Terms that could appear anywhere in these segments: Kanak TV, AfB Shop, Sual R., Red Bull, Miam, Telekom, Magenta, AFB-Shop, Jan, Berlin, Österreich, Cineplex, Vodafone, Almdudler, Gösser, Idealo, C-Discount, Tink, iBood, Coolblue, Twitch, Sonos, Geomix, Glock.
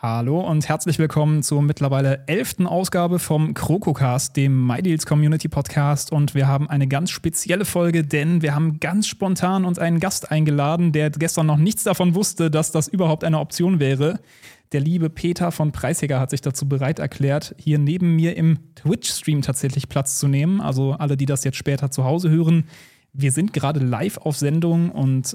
Hallo und herzlich willkommen zur mittlerweile 11. Ausgabe vom KrokoCast, dem mydealz Community Podcast, und wir haben eine ganz spezielle Folge, denn wir haben ganz spontan uns einen Gast eingeladen, der gestern noch nichts davon wusste, dass das überhaupt eine Option wäre. Der liebe Peter von Preisjäger hat sich dazu bereit erklärt, hier neben mir im Twitch-Stream tatsächlich Platz zu nehmen, also alle, die das jetzt später zu Hause hören. Wir sind gerade live auf Sendung und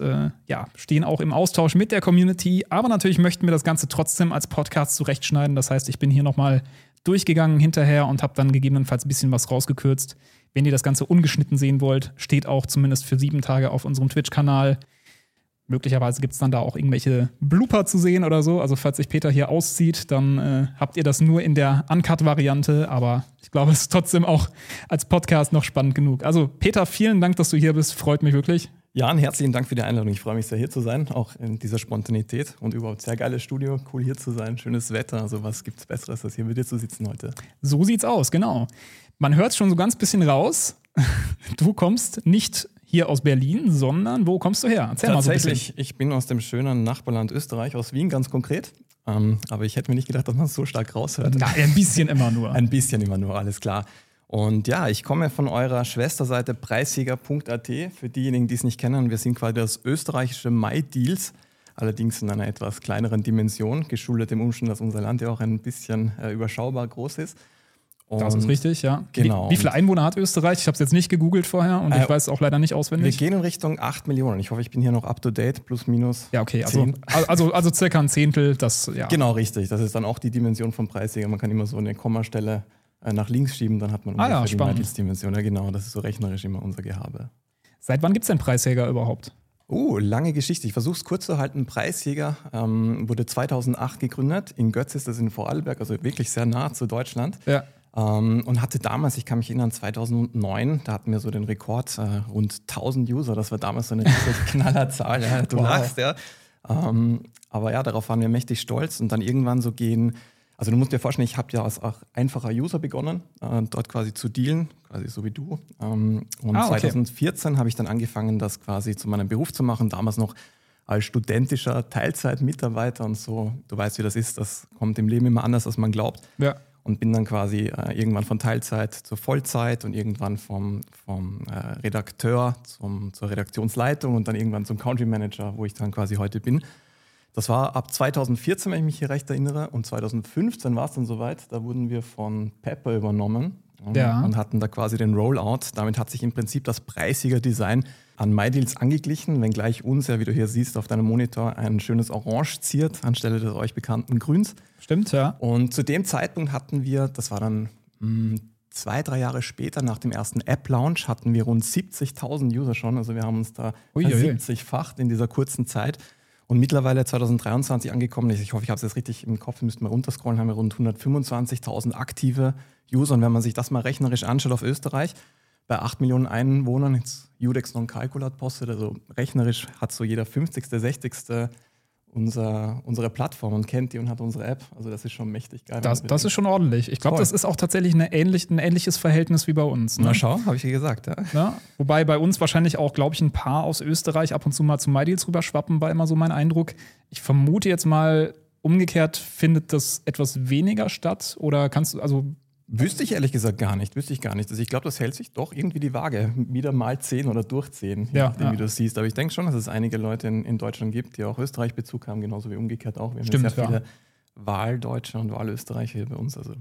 stehen auch im Austausch mit der Community. Aber natürlich möchten wir das Ganze trotzdem als Podcast zurechtschneiden. Das heißt, ich bin hier nochmal durchgegangen hinterher und habe dann gegebenenfalls ein bisschen was rausgekürzt. Wenn ihr das Ganze ungeschnitten sehen wollt, steht auch zumindest für 7 Tage auf unserem Twitch-Kanal. Möglicherweise gibt es dann da auch irgendwelche Blooper zu sehen oder so. Also falls sich Peter hier auszieht, dann habt ihr das nur in der Uncut-Variante. Aber ich glaube, es ist trotzdem auch als Podcast noch spannend genug. Also Peter, vielen Dank, dass du hier bist. Freut mich wirklich. Jan, herzlichen Dank für die Einladung. Ich freue mich sehr, hier zu sein. Auch in dieser Spontanität und überhaupt sehr geiles Studio. Cool, hier zu sein. Schönes Wetter. Also was gibt's Besseres, als hier mit dir zu sitzen heute? So sieht's aus, genau. Man hört schon so ganz bisschen raus. Du kommst nicht hier aus Berlin, sondern wo kommst du her? Erzähl mal so ein bisschen. Tatsächlich, ich bin aus dem schönen Nachbarland Österreich, aus Wien ganz konkret. Aber ich hätte mir nicht gedacht, dass man es so stark raushört. Na, ein bisschen immer nur. Ein bisschen immer nur, alles klar. Und ja, ich komme von eurer Schwesterseite preisjäger.at. Für diejenigen, die es nicht kennen, wir sind quasi das österreichische mydealz, allerdings in einer etwas kleineren Dimension, geschuldet im Umstand, dass unser Land ja auch ein bisschen überschaubar groß ist. Und das ist richtig, ja. Genau. Wie viele Einwohner hat Österreich? Ich habe es jetzt nicht gegoogelt vorher und ich weiß es auch leider nicht auswendig. Wir gehen in Richtung 8 Millionen. Ich hoffe, ich bin hier noch up to date, plus minus. Ja, okay, 10. Also circa ein Zehntel. Das, ja. Genau, richtig. Das ist dann auch die Dimension von Preisjäger. Man kann immer so eine Kommastelle nach links schieben, dann hat man ungefähr die Mydealz-Dimension. Ja, genau, das ist so rechnerisch immer unser Gehabe. Seit wann gibt es denn Preisjäger überhaupt? Lange Geschichte. Ich versuche es kurz zu halten. Preisjäger wurde 2008 gegründet in Götzis, das ist in Vorarlberg, also wirklich sehr nah zu Deutschland. Ja. Und hatte damals, ich kann mich erinnern, 2009, da hatten wir so den Rekord, rund 1000 User. Das war damals so eine richtig knaller Zahl. Ja. Du lachst, ja. Aber ja, darauf waren wir mächtig stolz. Und dann irgendwann so gehen, also du musst dir vorstellen, ich habe ja als auch einfacher User begonnen, dort quasi zu dealen, quasi so wie du. Und 2014 habe ich dann angefangen, das quasi zu meinem Beruf zu machen. Damals noch als studentischer Teilzeitmitarbeiter und so. Du weißt, wie das ist. Das kommt im Leben immer anders, als man glaubt. Ja. Und bin dann quasi irgendwann von Teilzeit zur Vollzeit und irgendwann vom Redakteur zur Redaktionsleitung und dann irgendwann zum Country Manager, wo ich dann quasi heute bin. Das war ab 2014, wenn ich mich hier recht erinnere. Und 2015 war es dann soweit. Da wurden wir von Pepper übernommen und hatten da quasi den Rollout. Damit hat sich im Prinzip das preisjäger Design an mydealz angeglichen, wenngleich uns ja, wie du hier siehst, auf deinem Monitor ein schönes Orange ziert, anstelle des euch bekannten Grüns. Stimmt, ja. Und zu dem Zeitpunkt hatten wir, das war dann 2-3 Jahre später, nach dem ersten App-Launch, hatten wir rund 70.000 User schon. Also wir haben uns da 70-facht in dieser kurzen Zeit. Und mittlerweile 2023 angekommen ist, ich hoffe, ich habe es jetzt richtig im Kopf, müssten wir runterscrollen, haben wir rund 125.000 aktive User. Und wenn man sich das mal rechnerisch anschaut auf Österreich, bei 8 Millionen Einwohnern, jetzt Judex non-calculat postet, also rechnerisch hat so jeder 50., 60. unsere Plattform und kennt die und hat unsere App. Also das ist schon mächtig geil. Das ist schon ordentlich. Ich glaube, das ist auch tatsächlich ein ähnliches Verhältnis wie bei uns. Ne? Na schau, habe ich dir gesagt. Ja. Ja? Wobei bei uns wahrscheinlich auch, glaube ich, ein paar aus Österreich ab und zu mal zu mydealz rüberschwappen, war immer so mein Eindruck. Ich vermute jetzt mal, umgekehrt findet das etwas weniger statt oder kannst du, also... Wüsste ich ehrlich gesagt gar nicht, Also ich glaube, das hält sich doch irgendwie die Waage, wieder mal 10 oder durch 10, wie du es siehst. Aber ich denke schon, dass es einige Leute in Deutschland gibt, die auch Österreich-Bezug haben, genauso wie umgekehrt auch. Wir haben sehr viele Wahldeutsche und Wahlösterreicher hier bei uns. Also,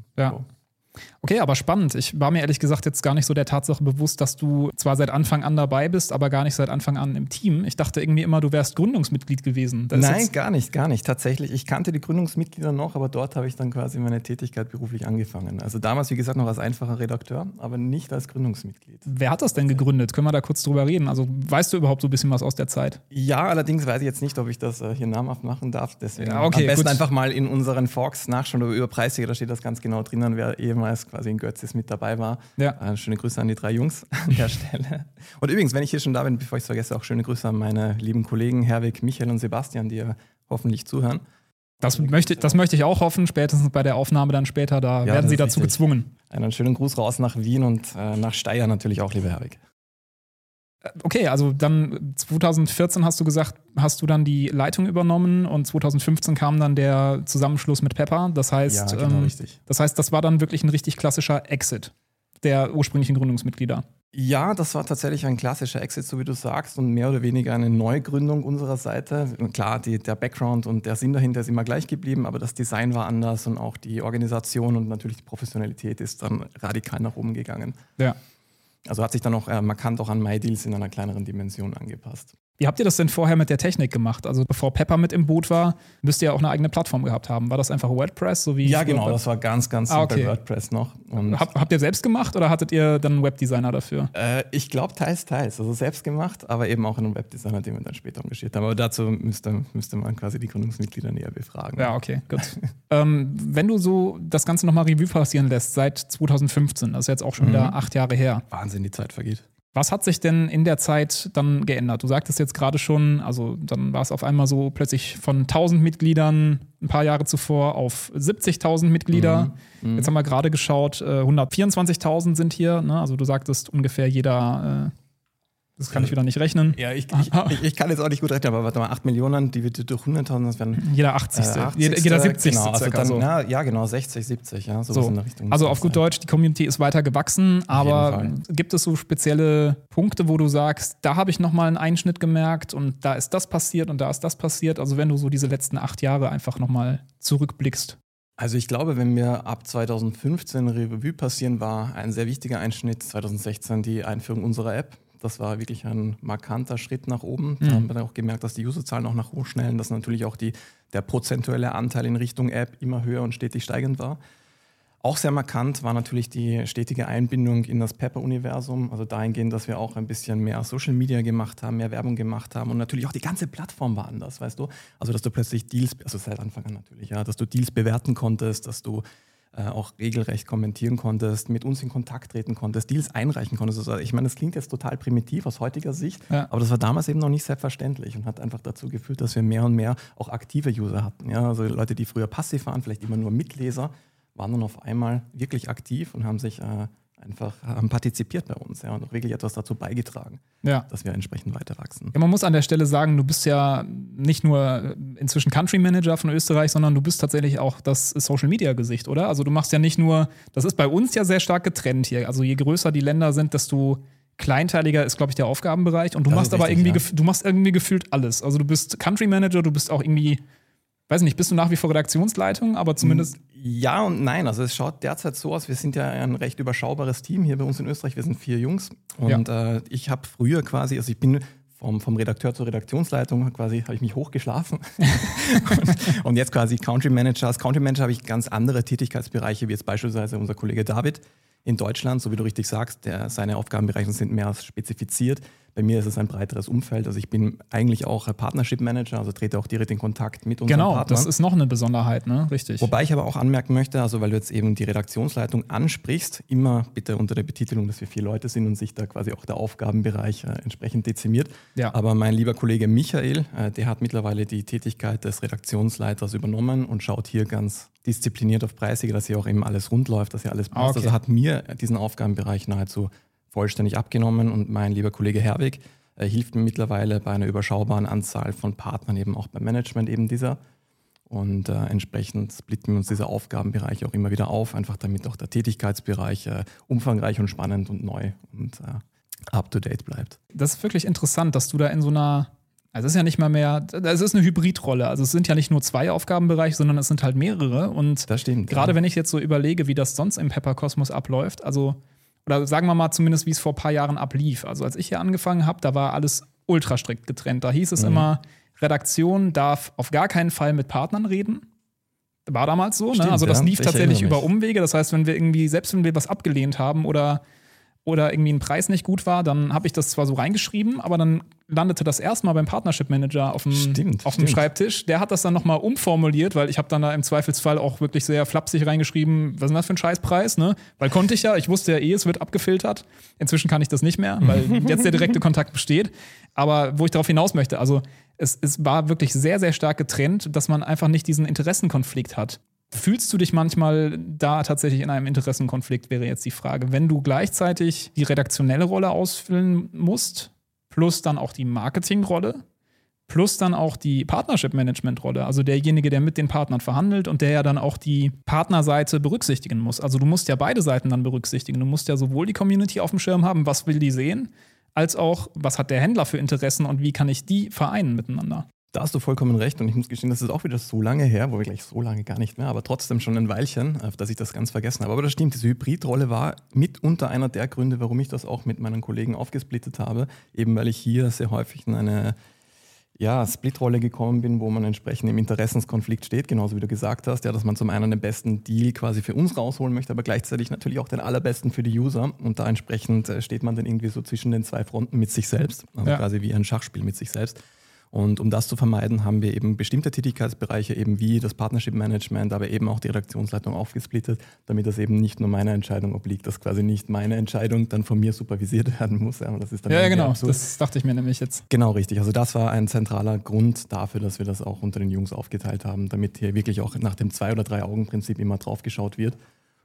Okay, aber spannend. Ich war mir ehrlich gesagt jetzt gar nicht so der Tatsache bewusst, dass du zwar seit Anfang an dabei bist, aber gar nicht seit Anfang an im Team. Ich dachte irgendwie immer, du wärst Gründungsmitglied gewesen. Nein, gar nicht. Tatsächlich, ich kannte die Gründungsmitglieder noch, aber dort habe ich dann quasi meine Tätigkeit beruflich angefangen. Also damals, wie gesagt, noch als einfacher Redakteur, aber nicht als Gründungsmitglied. Wer hat das denn gegründet? Können wir da kurz drüber reden? Also weißt du überhaupt so ein bisschen was aus der Zeit? Ja, allerdings weiß ich jetzt nicht, ob ich das hier namhaft machen darf. Deswegen am besten einfach mal in unseren Forks nachschauen über Preisjäger, da steht das ganz genau drinnen, wer eben quasi in Götzis mit dabei war. Ja. Schöne Grüße an die 3 Jungs an der Stelle. Und übrigens, wenn ich hier schon da bin, bevor ich es vergesse, auch schöne Grüße an meine lieben Kollegen Herwig, Michael und Sebastian, die ja hoffentlich zuhören. Das möchte ich auch hoffen, spätestens bei der Aufnahme dann später, da werden sie dazu gezwungen. Einen schönen Gruß raus nach Wien und nach Steyr natürlich auch, lieber Herwig. Okay, also dann 2014 hast du gesagt, hast du dann die Leitung übernommen und 2015 kam dann der Zusammenschluss mit Pepper. Das heißt, ja, genau, richtig. Das heißt, das war dann wirklich ein richtig klassischer Exit der ursprünglichen Gründungsmitglieder. Ja, das war tatsächlich ein klassischer Exit, so wie du sagst, und mehr oder weniger eine Neugründung unserer Seite. Klar, der Background und der Sinn dahinter ist immer gleich geblieben, aber das Design war anders und auch die Organisation und natürlich die Professionalität ist dann radikal nach oben gegangen. Ja. Also hat sich dann auch markant auch an mydealz in einer kleineren Dimension angepasst. Wie habt ihr das denn vorher mit der Technik gemacht? Also bevor Pepper mit im Boot war, müsst ihr ja auch eine eigene Plattform gehabt haben. War das einfach WordPress? So wie ja, genau, das war ganz, ganz simpel okay. WordPress noch. Und habt ihr selbst gemacht oder hattet ihr dann einen Webdesigner dafür? Ich glaube teils, teils. Also selbst gemacht, aber eben auch einen Webdesigner, den wir dann später engagiert haben. Aber dazu müsste man quasi die Gründungsmitglieder näher befragen. Ja, okay, gut. Wenn du so das Ganze nochmal Revue passieren lässt, seit 2015, das ist jetzt auch schon wieder 8 Jahre her. Wahnsinn, die Zeit vergeht. Was hat sich denn in der Zeit dann geändert? Du sagtest jetzt gerade schon, also dann war es auf einmal so plötzlich von 1000 Mitgliedern ein paar Jahre zuvor auf 70.000 Mitglieder. Mhm. Jetzt haben wir gerade geschaut, 124.000 sind hier. Ne? Also du sagtest ungefähr jeder, das kann ich wieder nicht rechnen. Ja, ich kann jetzt auch nicht gut rechnen, aber warte mal, 8 Millionen, die wird durch 100.000, das werden jeder 80. Jeder 70. Genau, also dann, so. Ja, genau, 60, 70. Ja, so. In der Richtung. Also auf gut Deutsch, die Community ist weiter gewachsen, aber gibt es so spezielle Punkte, wo du sagst, da habe ich nochmal einen Einschnitt gemerkt und da ist das passiert und da ist das passiert? Also wenn du so diese letzten 8 Jahre einfach nochmal zurückblickst. Also ich glaube, wenn mir ab 2015 Revue passieren war, ein sehr wichtiger Einschnitt 2016 die Einführung unserer App. Das war wirklich ein markanter Schritt nach oben. Da haben wir dann auch gemerkt, dass die Userzahlen auch nach oben schnellen, dass natürlich auch der prozentuelle Anteil in Richtung App immer höher und stetig steigend war. Auch sehr markant war natürlich die stetige Einbindung in das Pepper-Universum. Also dahingehend, dass wir auch ein bisschen mehr Social Media gemacht haben, mehr Werbung gemacht haben. Und natürlich auch die ganze Plattform war anders, weißt du. Also dass du plötzlich Deals, also seit Anfang an natürlich, ja, dass du Deals bewerten konntest, dass du auch regelrecht kommentieren konntest, mit uns in Kontakt treten konntest, Deals einreichen konntest. Also ich meine, das klingt jetzt total primitiv aus heutiger Sicht, aber das war damals eben noch nicht selbstverständlich und hat einfach dazu geführt, dass wir mehr und mehr auch aktive User hatten. Ja, also Leute, die früher passiv waren, vielleicht immer nur Mitleser, waren dann auf einmal wirklich aktiv und haben sich einfach partizipiert bei uns, ja, und auch wirklich etwas dazu beigetragen, dass wir entsprechend weiter wachsen. Ja, man muss an der Stelle sagen, du bist ja nicht nur inzwischen Country Manager von Österreich, sondern du bist tatsächlich auch das Social-Media-Gesicht, oder? Also du machst ja nicht nur, das ist bei uns ja sehr stark getrennt hier, also je größer die Länder sind, desto kleinteiliger ist, glaube ich, der Aufgabenbereich und du machst richtig, aber irgendwie, du machst irgendwie gefühlt alles. Also du bist Country Manager, du bist auch irgendwie, weiß nicht, bist du nach wie vor Redaktionsleitung, aber zumindest... Ja und nein, also es schaut derzeit so aus, wir sind ja ein recht überschaubares Team hier bei uns in Österreich, wir sind 4 Jungs und ich habe früher quasi, also ich bin vom Redakteur zur Redaktionsleitung quasi, habe ich mich hochgeschlafen und jetzt quasi Country Manager, als Country Manager habe ich ganz andere Tätigkeitsbereiche, wie jetzt beispielsweise unser Kollege David in Deutschland, so wie du richtig sagst, seine Aufgabenbereiche sind mehr spezifiziert. Bei mir ist es ein breiteres Umfeld. Also ich bin eigentlich auch Partnership Manager, also trete auch direkt in Kontakt mit unseren Partnern. Genau, das ist noch eine Besonderheit, ne? Richtig. Wobei ich aber auch anmerken möchte, also weil du jetzt eben die Redaktionsleitung ansprichst, immer bitte unter der Betitelung, dass wir 4 Leute sind und sich da quasi auch der Aufgabenbereich entsprechend dezimiert. Ja. Aber mein lieber Kollege Michael, der hat mittlerweile die Tätigkeit des Redaktionsleiters übernommen und schaut hier ganz diszipliniert auf Preisjäger, dass hier auch eben alles rund läuft, dass hier alles passt. Okay. Also hat mir diesen Aufgabenbereich nahezu vollständig abgenommen und mein lieber Kollege Herwig hilft mir mittlerweile bei einer überschaubaren Anzahl von Partnern, eben auch beim Management eben dieser. Und entsprechend splitten wir uns diese Aufgabenbereiche auch immer wieder auf, einfach damit auch der Tätigkeitsbereich umfangreich und spannend und neu und up-to-date bleibt. Das ist wirklich interessant, dass du da in so einer, also es ist ja nicht mal mehr, es ist eine Hybridrolle, also es sind ja nicht nur 2 Aufgabenbereiche, sondern es sind halt mehrere. Und das stimmt, gerade wenn ich jetzt so überlege, wie das sonst im Pepper-Kosmos abläuft, also oder sagen wir mal zumindest, wie es vor ein paar Jahren ablief. Also als ich hier angefangen habe, da war alles ultra strikt getrennt. Da hieß es immer, Redaktion darf auf gar keinen Fall mit Partnern reden. War damals so. Stimmt, ne? Also das lief tatsächlich über Umwege. Das heißt, wenn wir irgendwie, selbst wenn wir was abgelehnt haben oder irgendwie ein Preis nicht gut war, dann habe ich das zwar so reingeschrieben, aber dann landete das erstmal beim Partnership Manager auf dem Schreibtisch. Der hat das dann nochmal umformuliert, weil ich habe dann da im Zweifelsfall auch wirklich sehr flapsig reingeschrieben, was ist denn das für ein Scheißpreis, ne? Weil konnte ich ja, ich wusste ja es wird abgefiltert. Inzwischen kann ich das nicht mehr, weil jetzt der direkte Kontakt besteht. Aber wo ich darauf hinaus möchte, also es war wirklich sehr, sehr stark getrennt, dass man einfach nicht diesen Interessenkonflikt hat. Fühlst du dich manchmal da tatsächlich in einem Interessenkonflikt, wäre jetzt die Frage. Wenn du gleichzeitig die redaktionelle Rolle ausfüllen musst, plus dann auch die Marketingrolle, plus dann auch die Partnership-Management-Rolle, also derjenige, der mit den Partnern verhandelt und der ja dann auch die Partnerseite berücksichtigen muss. Also du musst ja beide Seiten dann berücksichtigen. Du musst ja sowohl die Community auf dem Schirm haben, was will die sehen, als auch, was hat der Händler für Interessen und wie kann ich die vereinen miteinander. Da hast du vollkommen recht und ich muss gestehen, das ist auch wieder so lange her, wo wir gleich so lange gar nicht mehr, aber trotzdem schon ein Weilchen, dass ich das ganz vergessen habe. Aber das stimmt, diese Hybridrolle war mitunter einer der Gründe, warum ich das auch mit meinen Kollegen aufgesplittet habe, eben weil ich hier sehr häufig in eine Splitrolle gekommen bin, wo man entsprechend im Interessenskonflikt steht, genauso wie du gesagt hast, dass man zum einen den besten Deal quasi für uns rausholen möchte, aber gleichzeitig natürlich auch den allerbesten für die User und da entsprechend steht man dann irgendwie so zwischen den zwei Fronten mit sich selbst, also quasi wie ein Schachspiel mit sich selbst. Und um das zu vermeiden, haben wir eben bestimmte Tätigkeitsbereiche eben wie das Partnership Management, aber eben auch die Redaktionsleitung aufgesplittet, damit das eben nicht nur meiner Entscheidung obliegt, dass quasi nicht meine Entscheidung dann von mir supervisiert werden muss. Das ist dann genau, absurd. Das dachte ich mir nämlich jetzt. Genau, richtig. Also das war ein zentraler Grund dafür, dass wir das auch unter den Jungs aufgeteilt haben, damit hier wirklich auch nach dem 2- oder 3-Augen-Prinzip immer drauf geschaut wird.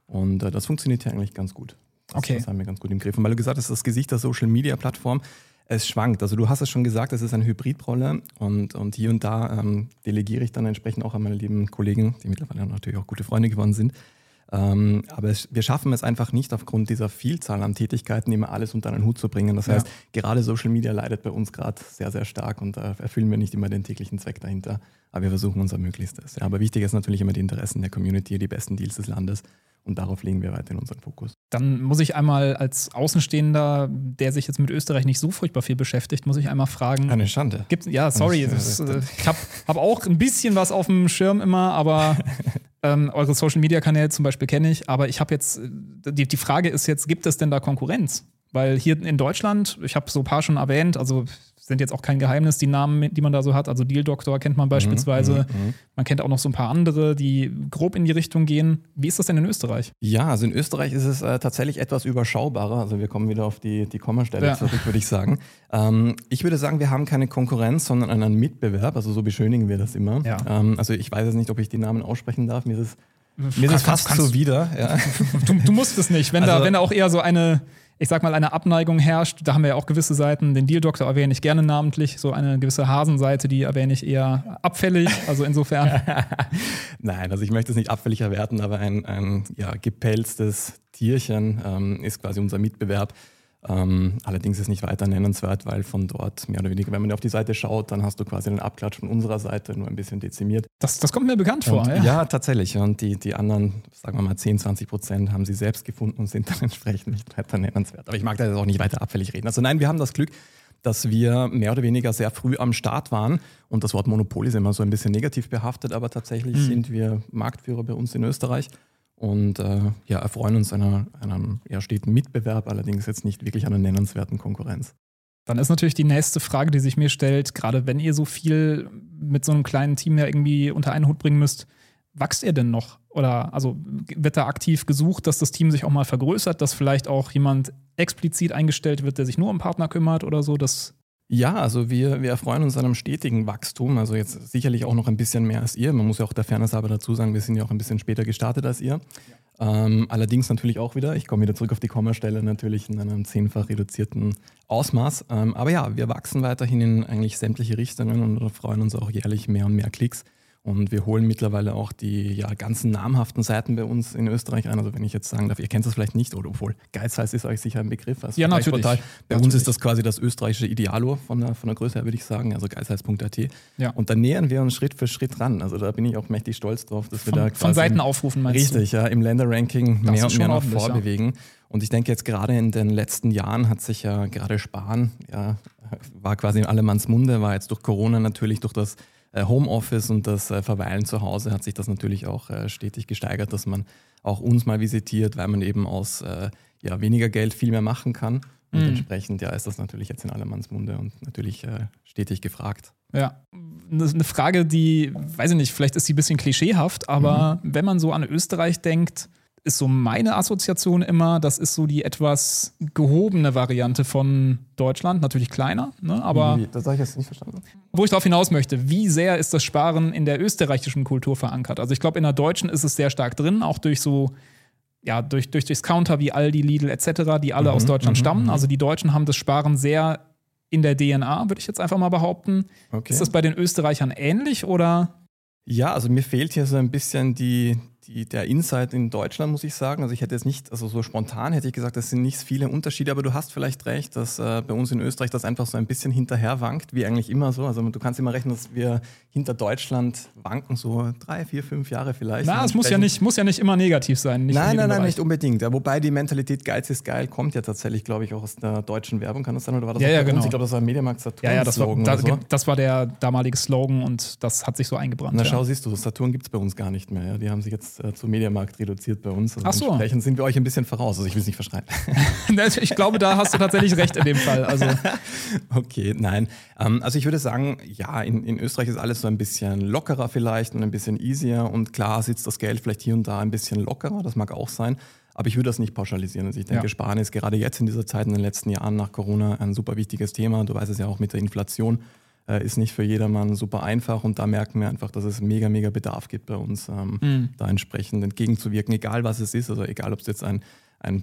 Und das funktioniert hier eigentlich ganz gut. Das haben wir ganz gut im Griff. Und weil du gesagt hast, das Gesicht der Social-Media-Plattform, es schwankt. Also du hast es schon gesagt, es ist eine Hybridrolle und hier und da delegiere ich dann entsprechend auch an meine lieben Kollegen, die mittlerweile natürlich auch gute Freunde geworden sind. Aber wir schaffen es einfach nicht, aufgrund dieser Vielzahl an Tätigkeiten immer alles unter einen Hut zu bringen. Das heißt, gerade Social Media leidet bei uns gerade sehr, sehr stark und da erfüllen wir nicht immer den täglichen Zweck dahinter. Aber wir versuchen unser Möglichstes. Ja, aber wichtig ist natürlich immer die Interessen der Community, die besten Deals des Landes. Und darauf legen wir weiterhin unseren Fokus. Dann muss ich einmal als Außenstehender, der sich jetzt mit Österreich nicht so furchtbar viel beschäftigt, muss ich einmal fragen. Eine Schande. Ich hab auch ein bisschen was auf dem Schirm immer, aber eure Social-Media-Kanäle zum Beispiel kenne ich. Aber ich habe jetzt, die Frage ist jetzt, gibt es denn da Konkurrenz? Weil hier in Deutschland, ich habe so ein paar schon erwähnt, also sind jetzt auch kein Geheimnis, die Namen, die man da so hat. Also Deal Doctor kennt man beispielsweise. Man kennt auch noch so ein paar andere, die grob in die Richtung gehen. Wie ist das denn in Österreich? Ja, also in Österreich ist es tatsächlich etwas überschaubarer. Also wir kommen wieder auf die Kommastelle zurück, würde ich sagen. Ich würde sagen, wir haben keine Konkurrenz, sondern einen Mitbewerb. Also so beschönigen wir das immer. Ja. Also ich weiß jetzt nicht, ob ich die Namen aussprechen darf. Mir ist es fast zuwider. Ja. Du musst es nicht. Wenn da auch eher so eine... Ich sag mal, eine Abneigung herrscht, da haben wir ja auch gewisse Seiten, den Deal Doctor erwähne ich gerne namentlich, so eine gewisse Hasenseite, die erwähne ich eher abfällig, also insofern. Nein, also ich möchte es nicht abfällig erwerten, aber ein gepelztes Tierchen ist quasi unser Mitbewerb. Allerdings ist nicht weiter nennenswert, weil von dort mehr oder weniger, wenn man auf die Seite schaut, dann hast du quasi den Abklatsch von unserer Seite, nur ein bisschen dezimiert. Das kommt mir bekannt vor. Und, ja, tatsächlich. Und die anderen, sagen wir mal 10-20% haben sie selbst gefunden und sind dann entsprechend nicht weiter nennenswert. Aber ich mag da jetzt auch nicht weiter abfällig reden. Also nein, wir haben das Glück, dass wir mehr oder weniger sehr früh am Start waren. Und das Wort Monopol ist immer so ein bisschen negativ behaftet, aber tatsächlich sind wir Marktführer bei uns in Österreich. Und erfreuen uns einem steten Mitbewerb, allerdings jetzt nicht wirklich einer nennenswerten Konkurrenz. Dann ist natürlich die nächste Frage, die sich mir stellt, gerade wenn ihr so viel mit so einem kleinen Team ja irgendwie unter einen Hut bringen müsst, wächst ihr denn noch? Oder also wird da aktiv gesucht, dass das Team sich auch mal vergrößert, dass vielleicht auch jemand explizit eingestellt wird, der sich nur um Partner kümmert oder so, dass... Ja, also wir erfreuen uns an einem stetigen Wachstum, also jetzt sicherlich auch noch ein bisschen mehr als ihr. Man muss ja auch der Fairness aber dazu sagen, wir sind ja auch ein bisschen später gestartet als ihr. Ja. Allerdings natürlich auch wieder, ich komme wieder zurück auf die Kommastelle, natürlich in einem 10-fach reduzierten Ausmaß. Aber ja, wir wachsen weiterhin in eigentlich sämtliche Richtungen und erfreuen uns auch jährlich mehr und mehr Klicks. Und wir holen mittlerweile auch die ganzen namhaften Seiten bei uns in Österreich ein. Also wenn ich jetzt sagen darf, ihr kennt das vielleicht nicht, oder obwohl Geizhals ist euch sicher ein Begriff. Also ja, natürlich. Bei uns ist das quasi das österreichische Idealo von der Größe her, würde ich sagen. Also geizhals.at. Ja. Und da nähern wir uns Schritt für Schritt ran. Also da bin ich auch mächtig stolz drauf, dass wir da quasi... Von Seiten aufrufen meinst du? Richtig, ja. Im Länderranking mehr und mehr nach vorbewegen. Ja. Und ich denke jetzt gerade in den letzten Jahren hat sich ja gerade Spahn, war quasi in Allemanns Munde, war jetzt durch Corona natürlich, durch das Homeoffice und das Verweilen zu Hause hat sich das natürlich auch stetig gesteigert, dass man auch uns mal visitiert, weil man eben aus weniger Geld viel mehr machen kann. Und entsprechend ist das natürlich jetzt in Allemanns Munde und natürlich stetig gefragt. Ja, eine Frage, die, weiß ich nicht, vielleicht ist sie ein bisschen klischeehaft, aber wenn man so an Österreich denkt, ist so meine Assoziation immer, das ist so die etwas gehobene Variante von Deutschland, natürlich kleiner, ne? Aber... Das habe ich jetzt nicht verstanden. Wo ich darauf hinaus möchte, wie sehr ist das Sparen in der österreichischen Kultur verankert? Also ich glaube, in der deutschen ist es sehr stark drin, auch durch so, durch Discounter wie Aldi, Lidl etc., die alle aus Deutschland stammen. Also die Deutschen haben das Sparen sehr in der DNA, würde ich jetzt einfach mal behaupten. Okay. Ist das bei den Österreichern ähnlich oder? Ja, also mir fehlt hier so ein bisschen der Insight in Deutschland, muss ich sagen. Also ich hätte jetzt nicht, also so spontan hätte ich gesagt, das sind nicht viele Unterschiede, aber du hast vielleicht recht, dass bei uns in Österreich das einfach so ein bisschen hinterher wankt, wie eigentlich immer so. Also du kannst immer rechnen, dass wir hinter Deutschland wanken, so 3, 4, 5 Jahre vielleicht. Na, es muss ja nicht immer negativ sein. Nein, nicht unbedingt. Ja, wobei die Mentalität Geiz ist geil kommt ja tatsächlich, glaube ich, auch aus der deutschen Werbung, kann das sein? Oder war das ja, genau. Ich glaube, das war Mediamarkt Saturn. Ja, das war der damalige Slogan und das hat sich so eingebrannt. Na schau, siehst du, Saturn gibt es bei uns gar nicht mehr. Ja. Die haben sich jetzt zu Mediamarkt reduziert bei uns. Also ach so. Entsprechend sind wir euch ein bisschen voraus. Also ich will es nicht verschreiten. Ich glaube, da hast du tatsächlich recht in dem Fall. Also. Okay, nein. Also ich würde sagen, ja, in Österreich ist alles so ein bisschen lockerer vielleicht und ein bisschen easier. Und klar sitzt das Geld vielleicht hier und da ein bisschen lockerer. Das mag auch sein. Aber ich würde das nicht pauschalisieren. Also ich denke, ja. Sparen ist gerade jetzt in dieser Zeit, in den letzten Jahren nach Corona, ein super wichtiges Thema. Du weißt es ja auch mit der Inflation. Ist nicht für jedermann super einfach und da merken wir einfach, dass es mega, mega Bedarf gibt bei uns, da entsprechend entgegenzuwirken, egal was es ist, also egal ob es jetzt ein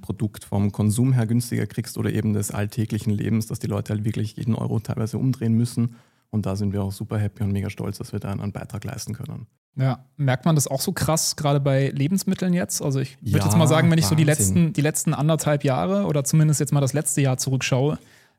Produkt vom Konsum her günstiger kriegst oder eben des alltäglichen Lebens, dass die Leute halt wirklich jeden Euro teilweise umdrehen müssen und da sind wir auch super happy und mega stolz, dass wir da einen Beitrag leisten können. Ja, merkt man das auch so krass, gerade bei Lebensmitteln jetzt? Also ich würde jetzt mal sagen, wenn ich so die letzten 1,5 Jahre oder zumindest jetzt mal das letzte Jahr zurückschaue,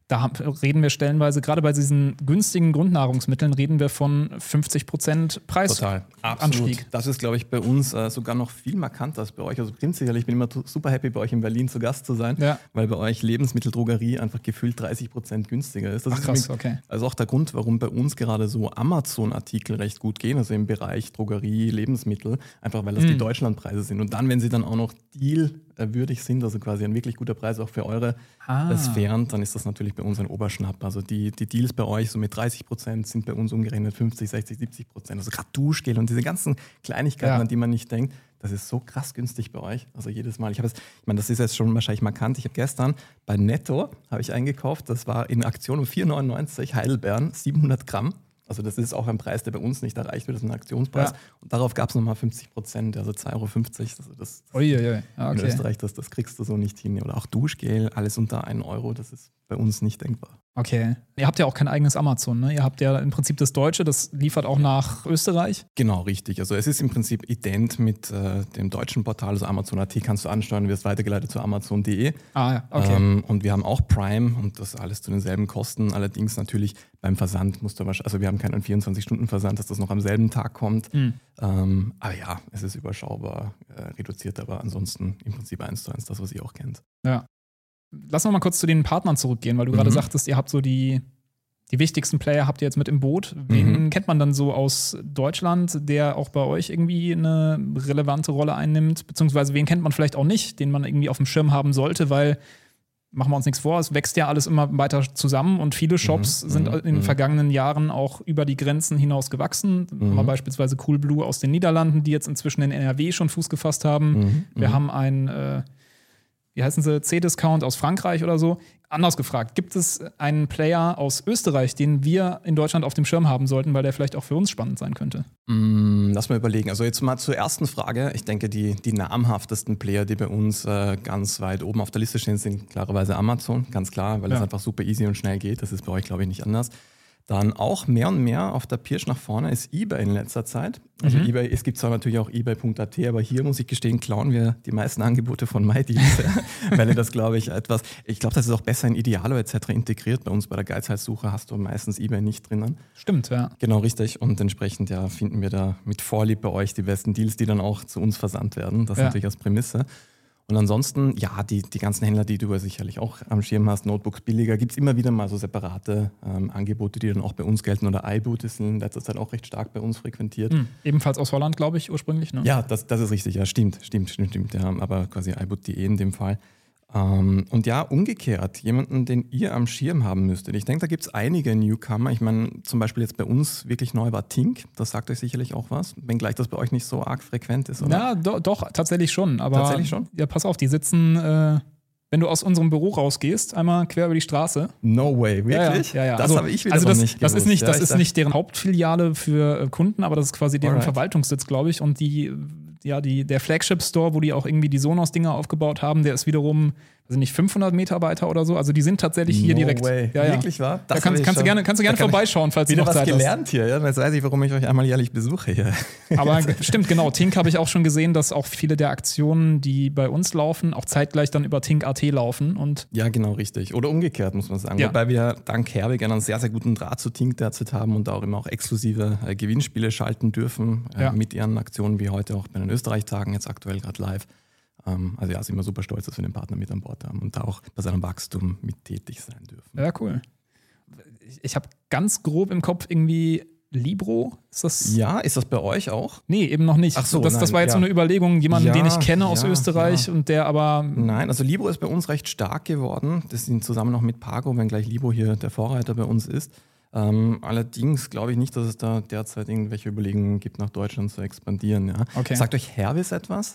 da reden wir stellenweise, gerade bei diesen günstigen Grundnahrungsmitteln, reden wir von 50% Preisanstieg. Total, absolut. Das ist, glaube ich, bei uns sogar noch viel markanter als bei euch. Also prinzipiell, ich bin immer super happy, bei euch in Berlin zu Gast zu sein, ja. Weil bei euch Lebensmitteldrogerie einfach gefühlt 30% günstiger ist. Das ach, ist krass, okay. Also auch der Grund, warum bei uns gerade so Amazon-Artikel recht gut gehen, also im Bereich Drogerie, Lebensmittel, einfach weil das die Deutschlandpreise sind. Und dann, wenn sie dann auch noch dealwürdig sind, also quasi ein wirklich guter Preis auch für eure Sphären, dann ist das natürlich bei uns ein Oberschnapp. Also die Deals bei euch so mit 30% sind bei uns umgerechnet 50, 60, 70%. Also gerade Duschgel und diese ganzen Kleinigkeiten, an die man nicht denkt, das ist so krass günstig bei euch. Also jedes Mal. Ich meine, das ist jetzt schon wahrscheinlich markant. Ich habe gestern bei Netto eingekauft, das war in Aktion um 4,99 Heidelbeeren, 700 Gramm. Also das ist auch ein Preis, der bei uns nicht erreicht wird, das ist ein Aktionspreis. Ja. Und darauf gab es nochmal 50%, also 2,50 €. Also okay. In Österreich, das kriegst du so nicht hin. Oder auch Duschgel, alles unter 1 €, das ist bei uns nicht denkbar. Okay. Ihr habt ja auch kein eigenes Amazon, ne? Ihr habt ja im Prinzip das Deutsche, das liefert auch nach Österreich. Genau, richtig. Also es ist im Prinzip ident mit dem deutschen Portal, also Amazon.at kannst du ansteuern, wirst weitergeleitet zu Amazon.de. Und wir haben auch Prime und das alles zu denselben Kosten. Allerdings natürlich beim Versand musst du also wir haben keinen 24-Stunden-Versand, dass das noch am selben Tag kommt. Aber ja, es ist überschaubar reduziert, aber ansonsten im Prinzip 1:1 das, was ihr auch kennt. Ja. Lass noch mal kurz zu den Partnern zurückgehen, weil du gerade sagtest, ihr habt so die wichtigsten Player habt ihr jetzt mit im Boot. Wen kennt man dann so aus Deutschland, der auch bei euch irgendwie eine relevante Rolle einnimmt? Beziehungsweise wen kennt man vielleicht auch nicht, den man irgendwie auf dem Schirm haben sollte, weil, machen wir uns nichts vor, es wächst ja alles immer weiter zusammen und viele Shops sind in den vergangenen Jahren auch über die Grenzen hinaus gewachsen. Mal beispielsweise Coolblue aus den Niederlanden, die jetzt inzwischen in NRW schon Fuß gefasst haben. Wir haben einen wie heißen sie, C-Discount aus Frankreich oder so. Anders gefragt, gibt es einen Player aus Österreich, den wir in Deutschland auf dem Schirm haben sollten, weil der vielleicht auch für uns spannend sein könnte? Lass mal überlegen. Also jetzt mal zur ersten Frage. Ich denke, die namhaftesten Player, die bei uns ganz weit oben auf der Liste stehen, sind klarerweise Amazon, ganz klar, weil es einfach super easy und schnell geht. Das ist bei euch, glaube ich, nicht anders. Dann auch mehr und mehr auf der Pirsch nach vorne ist eBay in letzter Zeit. Also eBay, es gibt zwar natürlich auch ebay.at, aber hier muss ich gestehen, klauen wir die meisten Angebote von mydealz, weil das glaube ich das ist auch besser in Idealo etc. integriert. Bei uns bei der Geizheitssuche hast du meistens eBay nicht drinnen. Stimmt, ja. Genau, richtig. Und entsprechend finden wir da mit Vorlieb bei euch die besten Deals, die dann auch zu uns versandt werden. Das ist natürlich als Prämisse. Und ansonsten, ja, die ganzen Händler, die du ja sicherlich auch am Schirm hast, Notebooks billiger, gibt es immer wieder mal so separate Angebote, die dann auch bei uns gelten. Oder iBood ist in letzter Zeit auch recht stark bei uns frequentiert. Ebenfalls aus Holland, glaube ich, ursprünglich, ne? Ja, das ist richtig, ja, stimmt. Ja, aber quasi iBood.de in dem Fall. Und ja, umgekehrt, jemanden, den ihr am Schirm haben müsstet. Ich denke, da gibt es einige Newcomer. Ich meine, zum Beispiel jetzt bei uns wirklich neu war Tink. Das sagt euch sicherlich auch was, wenngleich das bei euch nicht so arg frequent ist, oder? Ja, doch, tatsächlich schon. Aber tatsächlich schon? Ja, pass auf, die sitzen, wenn du aus unserem Büro rausgehst, einmal quer über die Straße. No way, wirklich? Ja. Das habe ich wieder nicht gewusst. Das ist nicht deren Hauptfiliale für Kunden, aber das ist quasi deren Verwaltungssitz, glaube ich. Und der Flagship-Store, wo die auch irgendwie die Sonos-Dinger aufgebaut haben, der ist wiederum also nicht 500 Mitarbeiter oder so. Also die sind tatsächlich hier direkt. Ja, wirklich wahr? Da kannst du gerne vorbeischauen, falls du noch Zeit hast. Ich habe was gelernt hier. Ja? Jetzt weiß ich, warum ich euch einmal jährlich besuche hier. Aber stimmt, genau. Tink habe ich auch schon gesehen, dass auch viele der Aktionen, die bei uns laufen, auch zeitgleich dann über Tink.at laufen. Und ja, genau, richtig. Oder umgekehrt, muss man sagen. Ja. Wobei wir dank Herwig einen sehr, sehr guten Draht zu Tink derzeit haben und da auch immer auch exklusive Gewinnspiele schalten dürfen mit ihren Aktionen, wie heute auch bei den Österreich-Tagen, jetzt aktuell gerade live. Also ja, sind wir super stolz, dass wir den Partner mit an Bord haben und da auch bei seinem Wachstum mit tätig sein dürfen. Ja, cool. Ich habe ganz grob im Kopf irgendwie Libro. Ist das? Ja, ist das bei euch auch? Nee, eben noch nicht. Ach so, das war jetzt so eine Überlegung, jemanden, den ich kenne aus Österreich und der aber... Nein, also Libro ist bei uns recht stark geworden. Das sind zusammen noch mit Pago, wenngleich Libro hier der Vorreiter bei uns ist. Allerdings glaube ich nicht, dass es da derzeit irgendwelche Überlegungen gibt, nach Deutschland zu expandieren. Ja. Okay. Sagt euch Herwig etwas?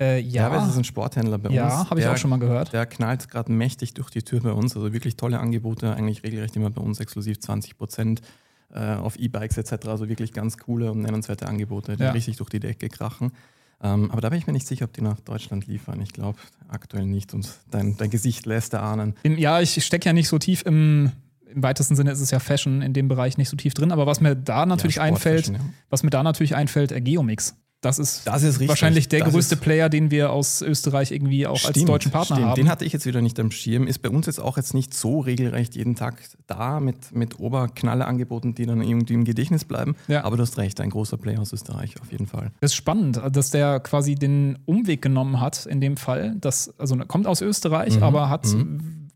Ja. Herwig ist ein Sporthändler bei uns. Ja, habe ich auch schon mal gehört. Der knallt gerade mächtig durch die Tür bei uns. Also wirklich tolle Angebote, eigentlich regelrecht immer bei uns exklusiv 20% auf E-Bikes etc. Also wirklich ganz coole und nennenswerte Angebote, die richtig durch die Decke krachen. Aber da bin ich mir nicht sicher, ob die nach Deutschland liefern. Ich glaube aktuell nicht. Und dein Gesicht lässt erahnen. Ja, ich stecke ja nicht so tief im weitesten Sinne ist es ja Fashion in dem Bereich nicht so tief drin, aber was mir da natürlich einfällt, Geomix. Das ist wahrscheinlich der größte Player, den wir aus Österreich irgendwie auch als deutschen Partner haben. Den hatte ich jetzt wieder nicht am Schirm. Ist bei uns jetzt auch jetzt nicht so regelrecht jeden Tag da mit Oberknaller-Angeboten, die dann irgendwie im Gedächtnis bleiben. Ja. Aber du hast recht, ein großer Player aus Österreich auf jeden Fall. Das ist spannend, dass der quasi den Umweg genommen hat in dem Fall. Das, also kommt aus Österreich, aber hat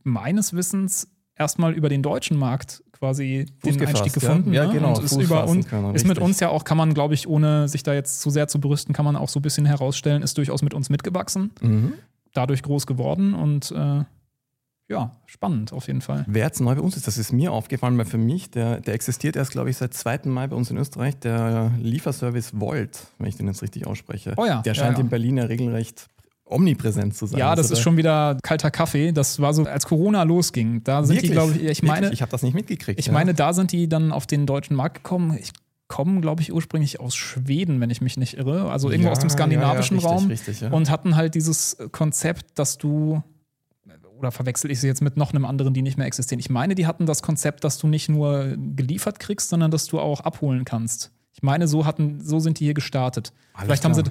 meines Wissens erstmal über den deutschen Markt quasi Einstieg gefunden. Ja, genau. Und ist mit uns ja auch, kann man, glaube ich, ohne sich da jetzt zu sehr zu brüsten, kann man auch so ein bisschen herausstellen, ist durchaus mit uns mitgewachsen, dadurch groß geworden und spannend auf jeden Fall. Wer jetzt neu bei uns ist, das ist mir aufgefallen, weil für mich, der existiert erst, glaube ich, seit 2. Mai bei uns in Österreich, der Lieferservice Wolt, wenn ich den jetzt richtig ausspreche. Oh ja, der scheint in Berlin ja regelrecht omnipräsent zu sein. Ja, das ist schon wieder kalter Kaffee. Das war so, als Corona losging. Da sind wirklich? Die, glaube ich, ich habe das nicht mitgekriegt. Ich meine, da sind die dann auf den deutschen Markt gekommen. Ich komme, glaube ich, ursprünglich aus Schweden, wenn ich mich nicht irre. Also irgendwo aus dem skandinavischen Raum. Richtig, ja. Und hatten halt dieses Konzept, dass du, oder verwechsel ich sie jetzt mit noch einem anderen, die nicht mehr existieren. Ich meine, die hatten das Konzept, dass du nicht nur geliefert kriegst, sondern dass du auch abholen kannst. Ich meine, so sind die hier gestartet. Vielleicht haben sie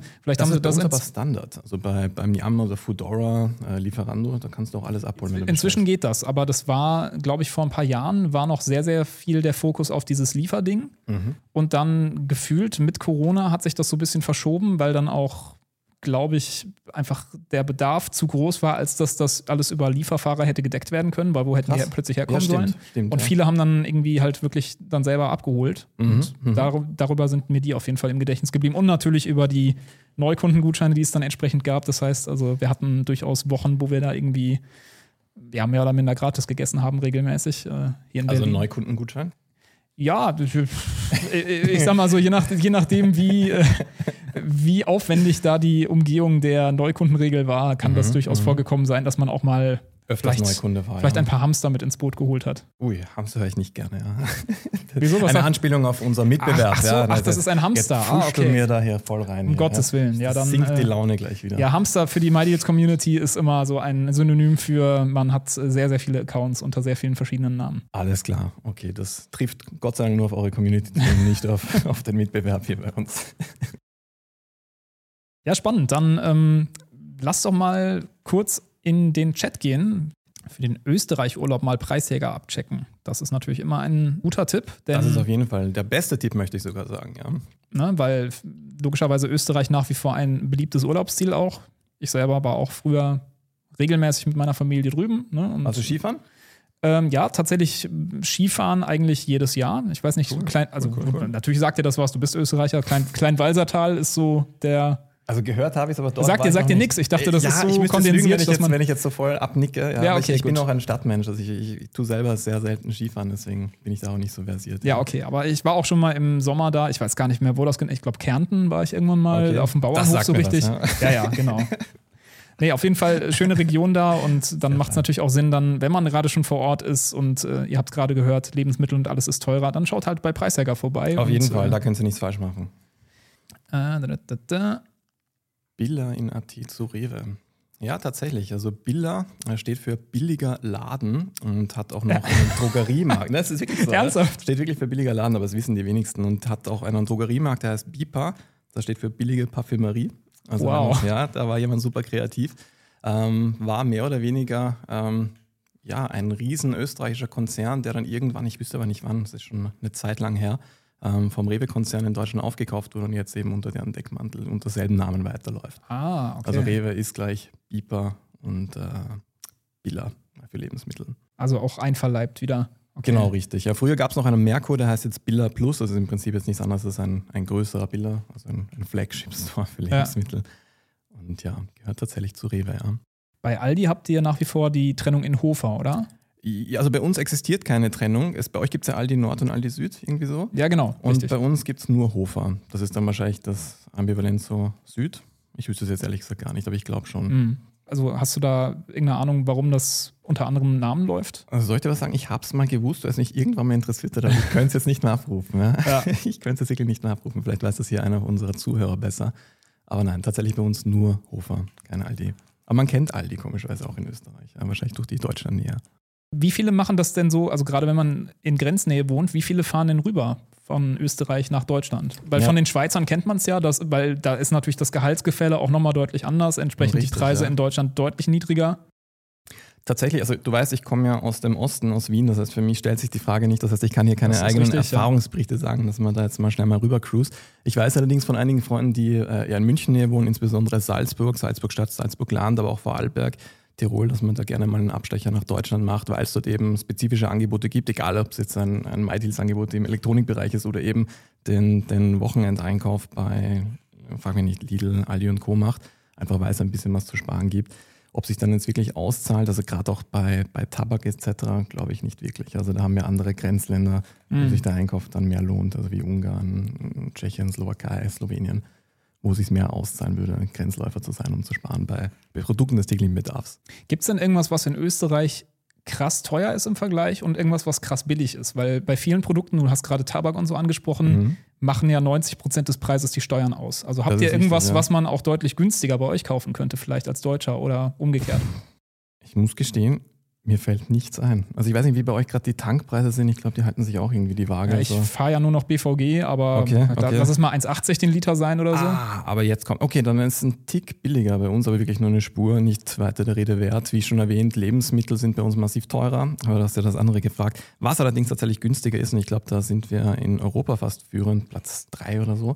das aber Standard. Also beim Yum oder Foodora, Lieferando, da kannst du auch alles abholen. Inzwischen geht das, aber das war, glaube ich, vor ein paar Jahren war noch sehr, sehr viel der Fokus auf dieses Lieferding. Und dann gefühlt mit Corona hat sich das so ein bisschen verschoben, weil dann auch, glaube ich, einfach der Bedarf zu groß war, als dass das alles über Lieferfahrer hätte gedeckt werden können, weil wo hätten die plötzlich herkommen sollen? Stimmt, und viele haben dann irgendwie halt wirklich dann selber abgeholt. Und darüber sind mir die auf jeden Fall im Gedächtnis geblieben. Und natürlich über die Neukundengutscheine, die es dann entsprechend gab. Das heißt, also wir hatten durchaus Wochen, wo wir da irgendwie mehr oder minder gratis gegessen haben, regelmäßig hier in Berlin. Also Neukundengutschein? Ja, ich sag mal so, je nachdem wie aufwendig da die Umgehung der Neukundenregel war, kann das durchaus vorgekommen sein, dass man auch mal öfters Neukunde war, vielleicht ein paar Hamster mit ins Boot geholt hat. Ui, Hamster höre ich nicht gerne, Wieso, was eine Anspielung auf unseren Mitbewerb. Das ist ein Hamster. Jetzt okay. mir da hier voll rein. Um Gottes Willen. Ja, dann sinkt die Laune gleich wieder. Ja, Hamster für die mydealz-Community ist immer so ein Synonym für, man hat sehr, sehr viele Accounts unter sehr vielen verschiedenen Namen. Alles klar. Okay, das trifft Gott sei Dank nur auf eure Community, nicht auf den Mitbewerb hier bei uns. Ja, spannend. Dann lass doch mal kurz in den Chat gehen. Für den Österreich-Urlaub mal Preisjäger abchecken. Das ist natürlich immer ein guter Tipp. Denn, das ist auf jeden Fall der beste Tipp, möchte ich sogar sagen, ja. Ne, weil logischerweise Österreich nach wie vor ein beliebtes Urlaubsziel auch. Ich selber war auch früher regelmäßig mit meiner Familie drüben. Ne, und also Skifahren? Ja, tatsächlich Skifahren eigentlich jedes Jahr. Ich weiß nicht, cool. Natürlich sagt dir das was, du bist Österreicher. Kleinwalsertal ist so der... Also gehört habe ich es, aber dort sagt dir nichts. Ich dachte, das ist so kondensiert, wenn ich jetzt so voll abnicke. Ja, okay, ich bin auch ein Stadtmensch. Also ich tue selber sehr selten Skifahren, deswegen bin ich da auch nicht so versiert. Ja, okay. Aber ich war auch schon mal im Sommer da. Ich weiß gar nicht mehr, wo das... Ich glaube, Kärnten war ich irgendwann mal auf dem Bauernhof so richtig. Das, ja, genau. Nee, auf jeden Fall schöne Region da und dann macht es natürlich auch Sinn, dann, wenn man gerade schon vor Ort ist und ihr habt gerade gehört, Lebensmittel und alles ist teurer, dann schaut halt bei Preisjäger vorbei. Auf jeden Fall, da könnt ihr nichts falsch machen. Billa in AT zu Rewe. Ja, tatsächlich. Also Billa steht für billiger Laden und hat auch noch einen Drogeriemarkt. Das ist wirklich so. Ernsthaft? Steht wirklich für billiger Laden, aber das wissen die wenigsten. Und hat auch einen Drogeriemarkt, der heißt Bipa. Das steht für billige Parfümerie. Also wow. Ja, da war jemand super kreativ. War mehr oder weniger ein riesen österreichischer Konzern, der dann irgendwann, ich wüsste aber nicht wann, das ist schon eine Zeit lang her, vom Rewe-Konzern in Deutschland aufgekauft wurde und jetzt eben unter deren Deckmantel unter selben Namen weiterläuft. Ah, okay. Also Rewe ist gleich Bipa und Billa für Lebensmittel. Also auch einverleibt wieder. Okay. Genau, richtig. Ja, früher gab es noch einen Merkur, der heißt jetzt Billa Plus, also im Prinzip jetzt nichts anderes als ein größerer Billa, also ein Flagship-Store für Lebensmittel. Ja. Und ja, gehört tatsächlich zu Rewe, ja. Bei Aldi habt ihr nach wie vor die Trennung in Hofer, oder? Ja, also bei uns existiert keine Trennung. Bei euch gibt es ja Aldi Nord und Aldi Süd, irgendwie so. Ja, genau. Und richtig. Bei uns gibt es nur Hofer. Das ist dann wahrscheinlich das Ambivalent so Süd. Ich wüsste es jetzt ehrlich gesagt gar nicht, aber ich glaube schon. Mhm. Also hast du da irgendeine Ahnung, warum das unter anderem Namen läuft? Also soll ich dir was sagen? Ich habe es mal gewusst, weil es mich irgendwann mal interessierte. Aber ich könnte es jetzt nicht nachrufen. Ja? Ja. Ich könnte es jetzt wirklich nicht nachrufen. Vielleicht weiß das hier einer unserer Zuhörer besser. Aber nein, tatsächlich bei uns nur Hofer, keine Aldi. Aber man kennt Aldi komischerweise auch in Österreich. Aber wahrscheinlich durch die Deutschland näher. Wie viele machen das denn so, also gerade wenn man in Grenznähe wohnt, wie viele fahren denn rüber von Österreich nach Deutschland? Weil von den Schweizern kennt man es ja, weil da ist natürlich das Gehaltsgefälle auch nochmal deutlich anders, entsprechend richtig, die Preise in Deutschland deutlich niedriger. Tatsächlich, also du weißt, ich komme ja aus dem Osten, aus Wien, das heißt für mich stellt sich die Frage nicht, das heißt ich kann hier keine eigenen Erfahrungsberichte sagen, dass man da jetzt mal schnell mal rüber cruist. Ich weiß allerdings von einigen Freunden, die in München näher wohnen, insbesondere Salzburg, Salzburg-Stadt, Salzburg-Land, aber auch Vorarlberg, Tirol, dass man da gerne mal einen Abstecher nach Deutschland macht, weil es dort eben spezifische Angebote gibt, egal ob es jetzt ein mydealz-Angebot im Elektronikbereich ist oder eben den Wochenendeinkauf bei, frag mich nicht, Lidl, Aldi und Co. macht, einfach weil es ein bisschen was zu sparen gibt. Ob sich dann jetzt wirklich auszahlt, also gerade auch bei Tabak etc., glaube ich nicht wirklich. Also da haben ja andere Grenzländer, wo sich der Einkauf dann mehr lohnt, also wie Ungarn, Tschechien, Slowakei, Slowenien, wo es sich mehr auszahlen würde, ein Grenzläufer zu sein, um zu sparen bei Produkten des täglichen Bedarfs. Gibt es denn irgendwas, was in Österreich krass teuer ist im Vergleich und irgendwas, was krass billig ist? Weil bei vielen Produkten, du hast gerade Tabak und so angesprochen, machen ja 90% des Preises die Steuern aus. Also habt ihr irgendwas, was man auch deutlich günstiger bei euch kaufen könnte, vielleicht als Deutscher oder umgekehrt? Ich muss gestehen, mir fällt nichts ein. Also ich weiß nicht, wie bei euch gerade die Tankpreise sind. Ich glaube, die halten sich auch irgendwie die Waage. Ja, ich fahre ja nur noch BVG, aber lass es mal 1,80 den Liter sein oder so. Ah, aber jetzt kommt... Okay, dann ist es ein Tick billiger bei uns, aber wirklich nur eine Spur, nicht weiter der Rede wert. Wie schon erwähnt, Lebensmittel sind bei uns massiv teurer. Aber du hast ja das andere gefragt. Was allerdings tatsächlich günstiger ist, und ich glaube, da sind wir in Europa fast führend, Platz 3 oder so,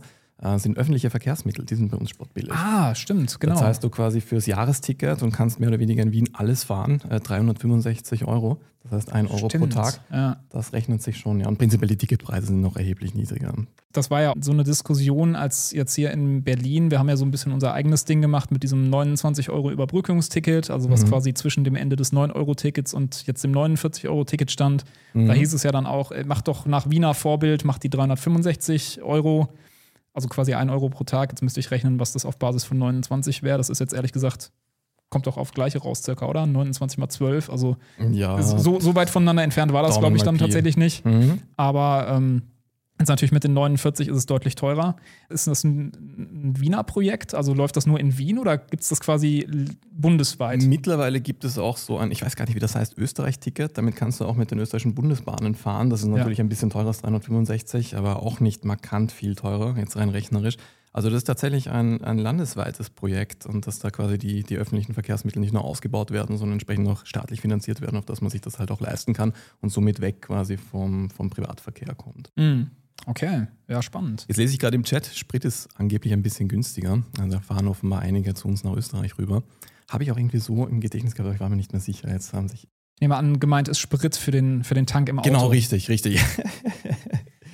sind öffentliche Verkehrsmittel, die sind bei uns sportbillig. Ah, stimmt, genau. Das heißt, du quasi fürs Jahresticket und kannst mehr oder weniger in Wien alles fahren, 365 €, das heißt 1 € pro Tag. Ja. Das rechnet sich schon, ja. Und prinzipiell die Ticketpreise sind noch erheblich niedriger. Das war ja so eine Diskussion, als jetzt hier in Berlin, wir haben ja so ein bisschen unser eigenes Ding gemacht mit diesem 29 € Überbrückungsticket, also was quasi zwischen dem Ende des 9-Euro-Tickets und jetzt dem 49-Euro-Ticket stand. Da hieß es ja dann auch, mach doch nach Wiener Vorbild, mach die 365 €. Also quasi 1 € pro Tag. Jetzt müsste ich rechnen, was das auf Basis von 29 wäre. Das ist jetzt ehrlich gesagt, kommt doch auf Gleiche raus circa, oder? 29 mal 12. Also so weit voneinander entfernt war das, glaube ich, dann tatsächlich nicht. Aber jetzt natürlich mit den 49 ist es deutlich teurer. Ist das ein Wiener Projekt? Also läuft das nur in Wien oder gibt es das quasi bundesweit? Mittlerweile gibt es auch so ein, ich weiß gar nicht, wie das heißt, Österreich-Ticket. Damit kannst du auch mit den österreichischen Bundesbahnen fahren. Das ist natürlich ein bisschen teurer als 365, aber auch nicht markant viel teurer, jetzt rein rechnerisch. Also das ist tatsächlich ein landesweites Projekt und dass da quasi die öffentlichen Verkehrsmittel nicht nur ausgebaut werden, sondern entsprechend auch staatlich finanziert werden, auf dass man sich das halt auch leisten kann und somit weg quasi vom Privatverkehr kommt. Mhm. Okay, ja, spannend. Jetzt lese ich gerade im Chat, Sprit ist angeblich ein bisschen günstiger. Also da fahren offenbar einige zu uns nach Österreich rüber. Habe ich auch irgendwie so im Gedächtnis gehabt, aber ich war mir nicht mehr sicher. Jetzt haben sich. Ich nehme an, gemeint ist Sprit für den Tank im Auto. Genau, richtig.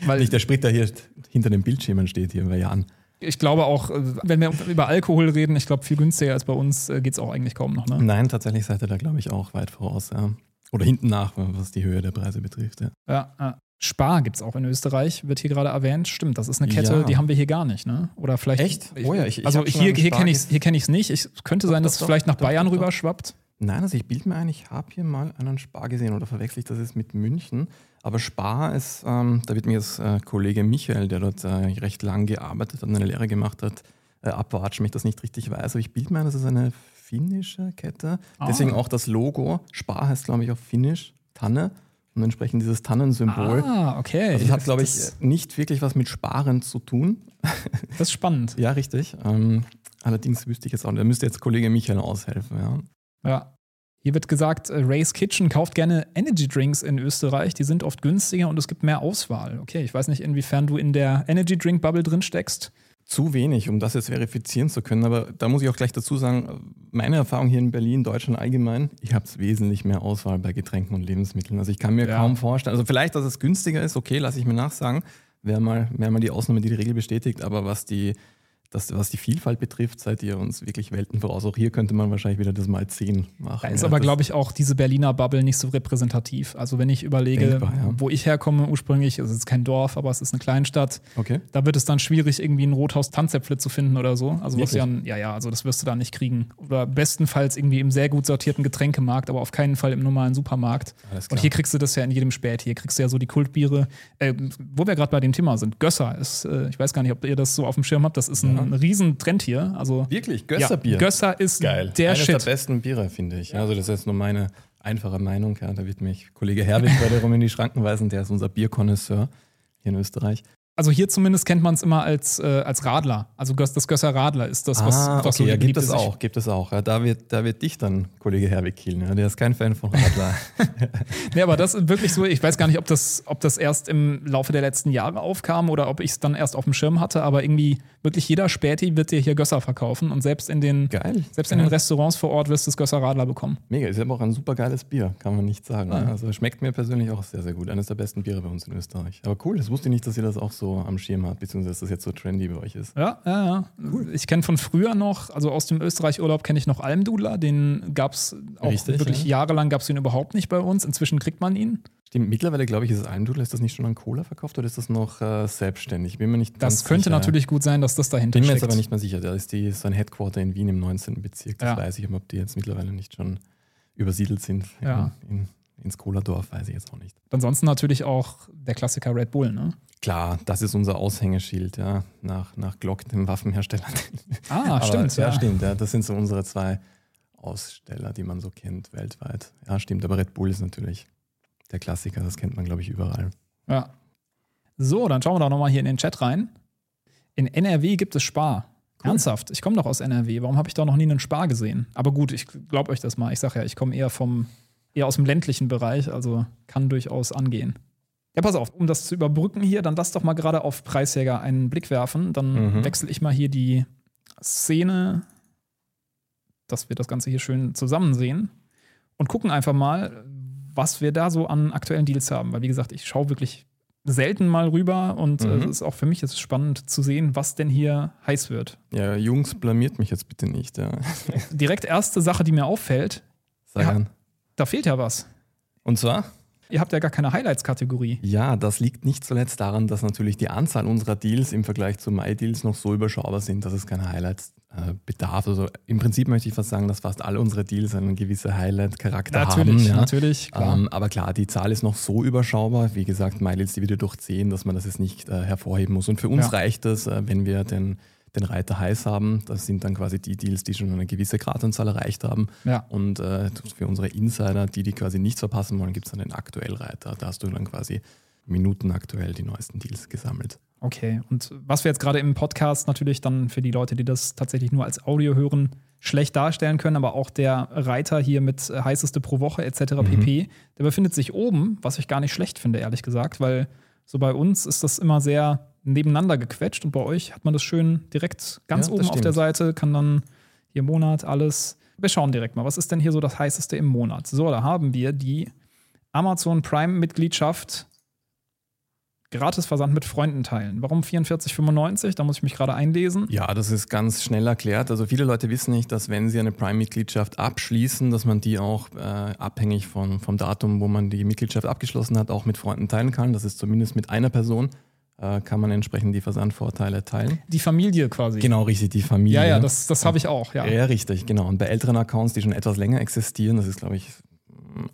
Weil nicht der Sprit, der hier hinter den Bildschirmen steht, hier bei Jan. Ich glaube auch, wenn wir über Alkohol reden, ich glaube, viel günstiger als bei uns geht es auch eigentlich kaum noch. Ne? Nein, tatsächlich seid ihr da, glaube ich, auch weit voraus. Ja. Oder hinten nach, was die Höhe der Preise betrifft. Ja. Spar gibt es auch in Österreich, wird hier gerade erwähnt. Stimmt, das ist eine Kette, die haben wir hier gar nicht, ne? Oder vielleicht. Echt? Hier kenne ich es nicht. Es könnte sein, dass es vielleicht nach Bayern rüberschwappt. Nein, also ich bilde mir ein, ich habe hier mal einen Spar gesehen oder verwechsel ich das jetzt mit München. Aber Spar ist, da wird mir jetzt Kollege Michael, der dort recht lang gearbeitet hat und eine Lehre gemacht hat, abwatschen, wenn ich das nicht richtig weiß. Aber ich bilde mir ein, das ist eine finnische Kette. Ah. Deswegen auch das Logo. Spar heißt, glaube ich, auf Finnisch Tanne. Und entsprechend dieses Tannensymbol. Ah, okay. Also das hat, glaube ich, nicht wirklich was mit Sparen zu tun. Das ist spannend. Ja, richtig. Allerdings wüsste ich jetzt auch, da müsste jetzt Kollege Michael aushelfen. Ja. Hier wird gesagt, Ray's Kitchen kauft gerne Energy Drinks in Österreich. Die sind oft günstiger und es gibt mehr Auswahl. Okay, ich weiß nicht, inwiefern du in der Energy Drink Bubble drin steckst. Zu wenig, um das jetzt verifizieren zu können. Aber da muss ich auch gleich dazu sagen, meine Erfahrung hier in Berlin, Deutschland allgemein, ich habe wesentlich mehr Auswahl bei Getränken und Lebensmitteln. Also ich kann mir kaum vorstellen, also vielleicht, dass es günstiger ist, okay, lasse ich mir nachsagen. Wäre mal die Ausnahme, die Regel bestätigt. Aber was die Vielfalt betrifft, seid ihr uns wirklich Welten voraus. Auch hier könnte man wahrscheinlich wieder das mal 10 machen. Da ist aber, glaube ich, auch diese Berliner Bubble nicht so repräsentativ. Also wenn ich überlege, wo ich herkomme ursprünglich, also es ist kein Dorf, aber es ist eine Kleinstadt, okay. Da wird es dann schwierig, irgendwie ein Rothaus-Tanzäpfle zu finden oder so. Also also das wirst du da nicht kriegen. Oder bestenfalls irgendwie im sehr gut sortierten Getränkemarkt, aber auf keinen Fall im normalen Supermarkt. Und hier kriegst du das ja in jedem Spät. Hier kriegst du ja so die Kultbiere. Wo wir gerade bei dem Thema sind, Gösser ist, ich weiß gar nicht, ob ihr das so auf dem Schirm habt, das ist ein Riesentrend hier. Also, wirklich? Gösserbier? Ja, Gösser ist geil. Eines der besten Biere, finde ich. Also das ist jetzt nur meine einfache Meinung. Ja, da wird mich Kollege Herwig wiederum in die Schranken weisen. Der ist unser Bierkonnoisseur hier in Österreich. Also hier zumindest kennt man es immer als Radler. Also das Gösser Radler ist das, was so beliebt ist. Gibt es auch. Ja, da wird dich dann Kollege Herwig killen. Ja, der ist kein Fan von Radler. Nee, aber das ist wirklich so, ich weiß gar nicht, ob das erst im Laufe der letzten Jahre aufkam oder ob ich es dann erst auf dem Schirm hatte, aber irgendwie wirklich jeder Späti wird dir hier Gösser verkaufen und selbst in den Restaurants vor Ort wirst du das Gösser Radler bekommen. Mega, ist aber auch ein super geiles Bier, kann man nicht sagen. Ja. Also schmeckt mir persönlich auch sehr, sehr gut. Eines der besten Biere bei uns in Österreich. Aber cool, das wusste ich nicht, dass ihr das auch so am Schirm hat, beziehungsweise dass das jetzt so trendy bei euch ist. Ja. Cool. Ich kenne von früher noch, also aus dem Österreich-Urlaub kenne ich noch Almdudler, den gab es auch jahrelang gab es den überhaupt nicht bei uns. Inzwischen kriegt man ihn. Stimmt, mittlerweile glaube ich, ist es Almdudler, ist das nicht schon an Cola verkauft oder ist das noch selbstständig? Bin mir nicht ganz sicher. Das könnte natürlich gut sein, dass das dahinter steckt. Bin mir jetzt aber nicht mehr sicher. Da ist so ein Headquarter in Wien im 19. Bezirk. Das weiß ich, ob die jetzt mittlerweile nicht schon übersiedelt sind ins Cola-Dorf, weiß ich jetzt auch nicht. Ansonsten natürlich auch der Klassiker Red Bull, ne? Klar, das ist unser Aushängeschild, ja, nach Glock, dem Waffenhersteller. Ah, stimmt. Ja, stimmt. Ja, das sind so unsere zwei Aussteller, die man so kennt weltweit. Ja, stimmt. Aber Red Bull ist natürlich der Klassiker. Das kennt man, glaube ich, überall. Ja. So, dann schauen wir doch nochmal hier in den Chat rein. In NRW gibt es Spar. Cool. Ernsthaft? Ich komme doch aus NRW. Warum habe ich da noch nie einen Spar gesehen? Aber gut, ich glaube euch das mal. Ich sage ja, ich komme eher aus dem ländlichen Bereich. Also kann durchaus angehen. Ja, pass auf, um das zu überbrücken hier, dann lass doch mal gerade auf Preisjäger einen Blick werfen. Dann wechsle ich mal hier die Szene, dass wir das Ganze hier schön zusammen sehen und gucken einfach mal, was wir da so an aktuellen Deals haben. Weil wie gesagt, ich schaue wirklich selten mal rüber und es ist auch für mich jetzt spannend zu sehen, was denn hier heiß wird. Ja, Jungs, blamiert mich jetzt bitte nicht. Ja. Direkt erste Sache, die mir auffällt. Ja, da fehlt ja was. Und zwar? Ihr habt ja gar keine Highlights-Kategorie. Ja, das liegt nicht zuletzt daran, dass natürlich die Anzahl unserer Deals im Vergleich zu MyDeals noch so überschaubar sind, dass es keine Highlights bedarf. Also im Prinzip möchte ich fast sagen, dass fast alle unsere Deals einen gewissen Highlight-Charakter haben. Ja. Natürlich, klar. Aber klar, die Zahl ist noch so überschaubar. Wie gesagt, MyDeals dividiert durch 10, dass man das jetzt nicht hervorheben muss. Und für uns reicht es, wenn wir den Reiter heiß haben. Das sind dann quasi die Deals, die schon eine gewisse Gradanzahl erreicht haben. Ja. Und für unsere Insider, die quasi nichts verpassen wollen, gibt es dann den Aktuellreiter. Da hast du dann quasi minutenaktuell die neuesten Deals gesammelt. Okay, und was wir jetzt gerade im Podcast natürlich dann für die Leute, die das tatsächlich nur als Audio hören, schlecht darstellen können, aber auch der Reiter hier mit heißeste pro Woche etc. pp., der befindet sich oben, was ich gar nicht schlecht finde, ehrlich gesagt, weil so bei uns ist das immer sehr nebeneinander gequetscht und bei euch hat man das schön direkt ganz oben auf der Seite, kann dann hier Monat alles. Wir schauen direkt mal, was ist denn hier so das heißeste im Monat? So, da haben wir die Amazon Prime-Mitgliedschaft Gratisversand mit Freunden teilen. Warum 44,95? Da muss ich mich gerade einlesen. Ja, das ist ganz schnell erklärt. Also viele Leute wissen nicht, dass wenn sie eine Prime-Mitgliedschaft abschließen, dass man die auch abhängig vom Datum, wo man die Mitgliedschaft abgeschlossen hat, auch mit Freunden teilen kann. Das ist zumindest mit einer Person kann man entsprechend die Versandvorteile teilen. Die Familie quasi. Genau, richtig, die Familie. Ja, das habe ich auch. Ja. Ja, richtig, genau. Und bei älteren Accounts, die schon etwas länger existieren, das ist, glaube ich,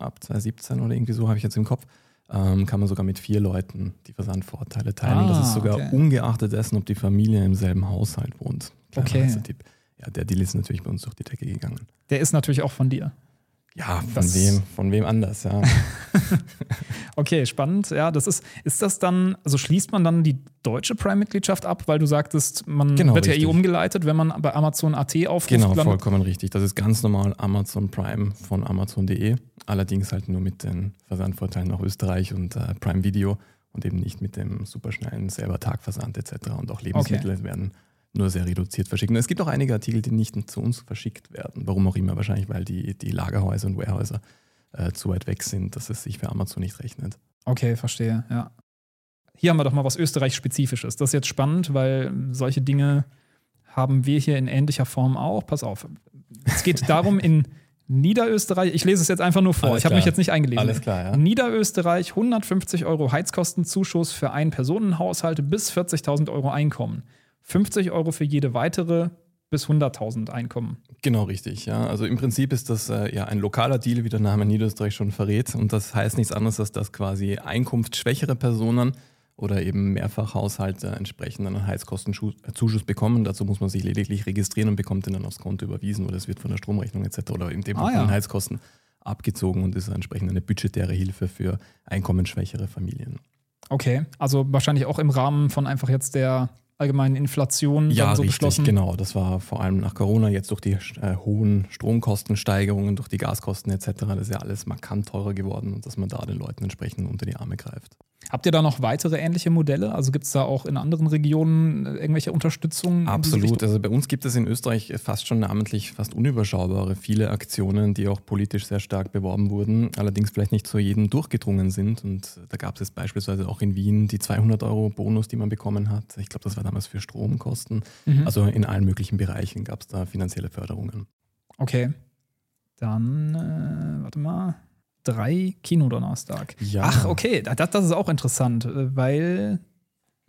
ab 2017 oder irgendwie so, habe ich jetzt im Kopf, kann man sogar mit 4 Leuten die Versandvorteile teilen. Und das ist sogar ungeachtet dessen, ob die Familie im selben Haushalt wohnt. Kleiner Tipp. Ja, der Deal ist natürlich bei uns durch die Decke gegangen. Der ist natürlich auch von dir. Ja, von wem anders, ja. Okay, spannend. Ja, das ist das dann, also schließt man dann die deutsche Prime-Mitgliedschaft ab, weil du sagtest, man wird richtig. Ja umgeleitet, wenn man bei Amazon AT aufruft. Genau, vollkommen richtig. Das ist ganz normal Amazon Prime von Amazon.de, allerdings halt nur mit den Versandvorteilen nach Österreich und Prime Video und eben nicht mit dem superschnellen selber Tagversand etc. Und auch Lebensmittel werden nur sehr reduziert verschickt. Und es gibt auch einige Artikel, die nicht zu uns verschickt werden. Warum auch immer, wahrscheinlich, weil die Lagerhäuser und Warehäuser zu weit weg sind, dass es sich für Amazon nicht rechnet. Okay, verstehe, ja. Hier haben wir doch mal was Österreich-Spezifisches. Das ist jetzt spannend, weil solche Dinge haben wir hier in ähnlicher Form auch. Pass auf, es geht darum, in Niederösterreich, ich lese es jetzt einfach nur vor, ich habe mich jetzt nicht eingelesen. Alles klar, ja. Niederösterreich, 150 € Heizkostenzuschuss für Ein-Personen-Haushalte bis 40.000 € Einkommen. 50 € für jede weitere bis 100.000 Einkommen. Genau, richtig. Ja. Also im Prinzip ist das ein lokaler Deal, wie der Name Niederösterreich schon verrät. Und das heißt nichts anderes, als dass quasi einkunftsschwächere Personen oder eben Mehrfachhaushalte entsprechend einen Heizkostenzuschuss bekommen. Dazu muss man sich lediglich registrieren und bekommt den dann aufs Konto überwiesen oder es wird von der Stromrechnung etc. oder in dem Fall von den Heizkosten abgezogen und ist entsprechend eine budgetäre Hilfe für einkommensschwächere Familien. Okay, also wahrscheinlich auch im Rahmen von einfach jetzt der allgemeinen Inflation dann so richtig, beschlossen? Ja, richtig, genau. Das war vor allem nach Corona, jetzt durch die hohen Stromkostensteigerungen, durch die Gaskosten etc. Das ist ja alles markant teurer geworden und dass man da den Leuten entsprechend unter die Arme greift. Habt ihr da noch weitere ähnliche Modelle? Also gibt es da auch in anderen Regionen irgendwelche Unterstützung? Absolut. Also bei uns gibt es in Österreich fast schon namentlich fast unüberschaubare viele Aktionen, die auch politisch sehr stark beworben wurden, allerdings vielleicht nicht zu jedem durchgedrungen sind. Und da gab es jetzt beispielsweise auch in Wien die 200 € Bonus, die man bekommen hat. Ich glaube, das war damals für Stromkosten. Mhm. Also in allen möglichen Bereichen gab es da finanzielle Förderungen. Okay. Dann, warte mal. 3 Kinodonnerstag. Ja. Ach, okay, das ist auch interessant, weil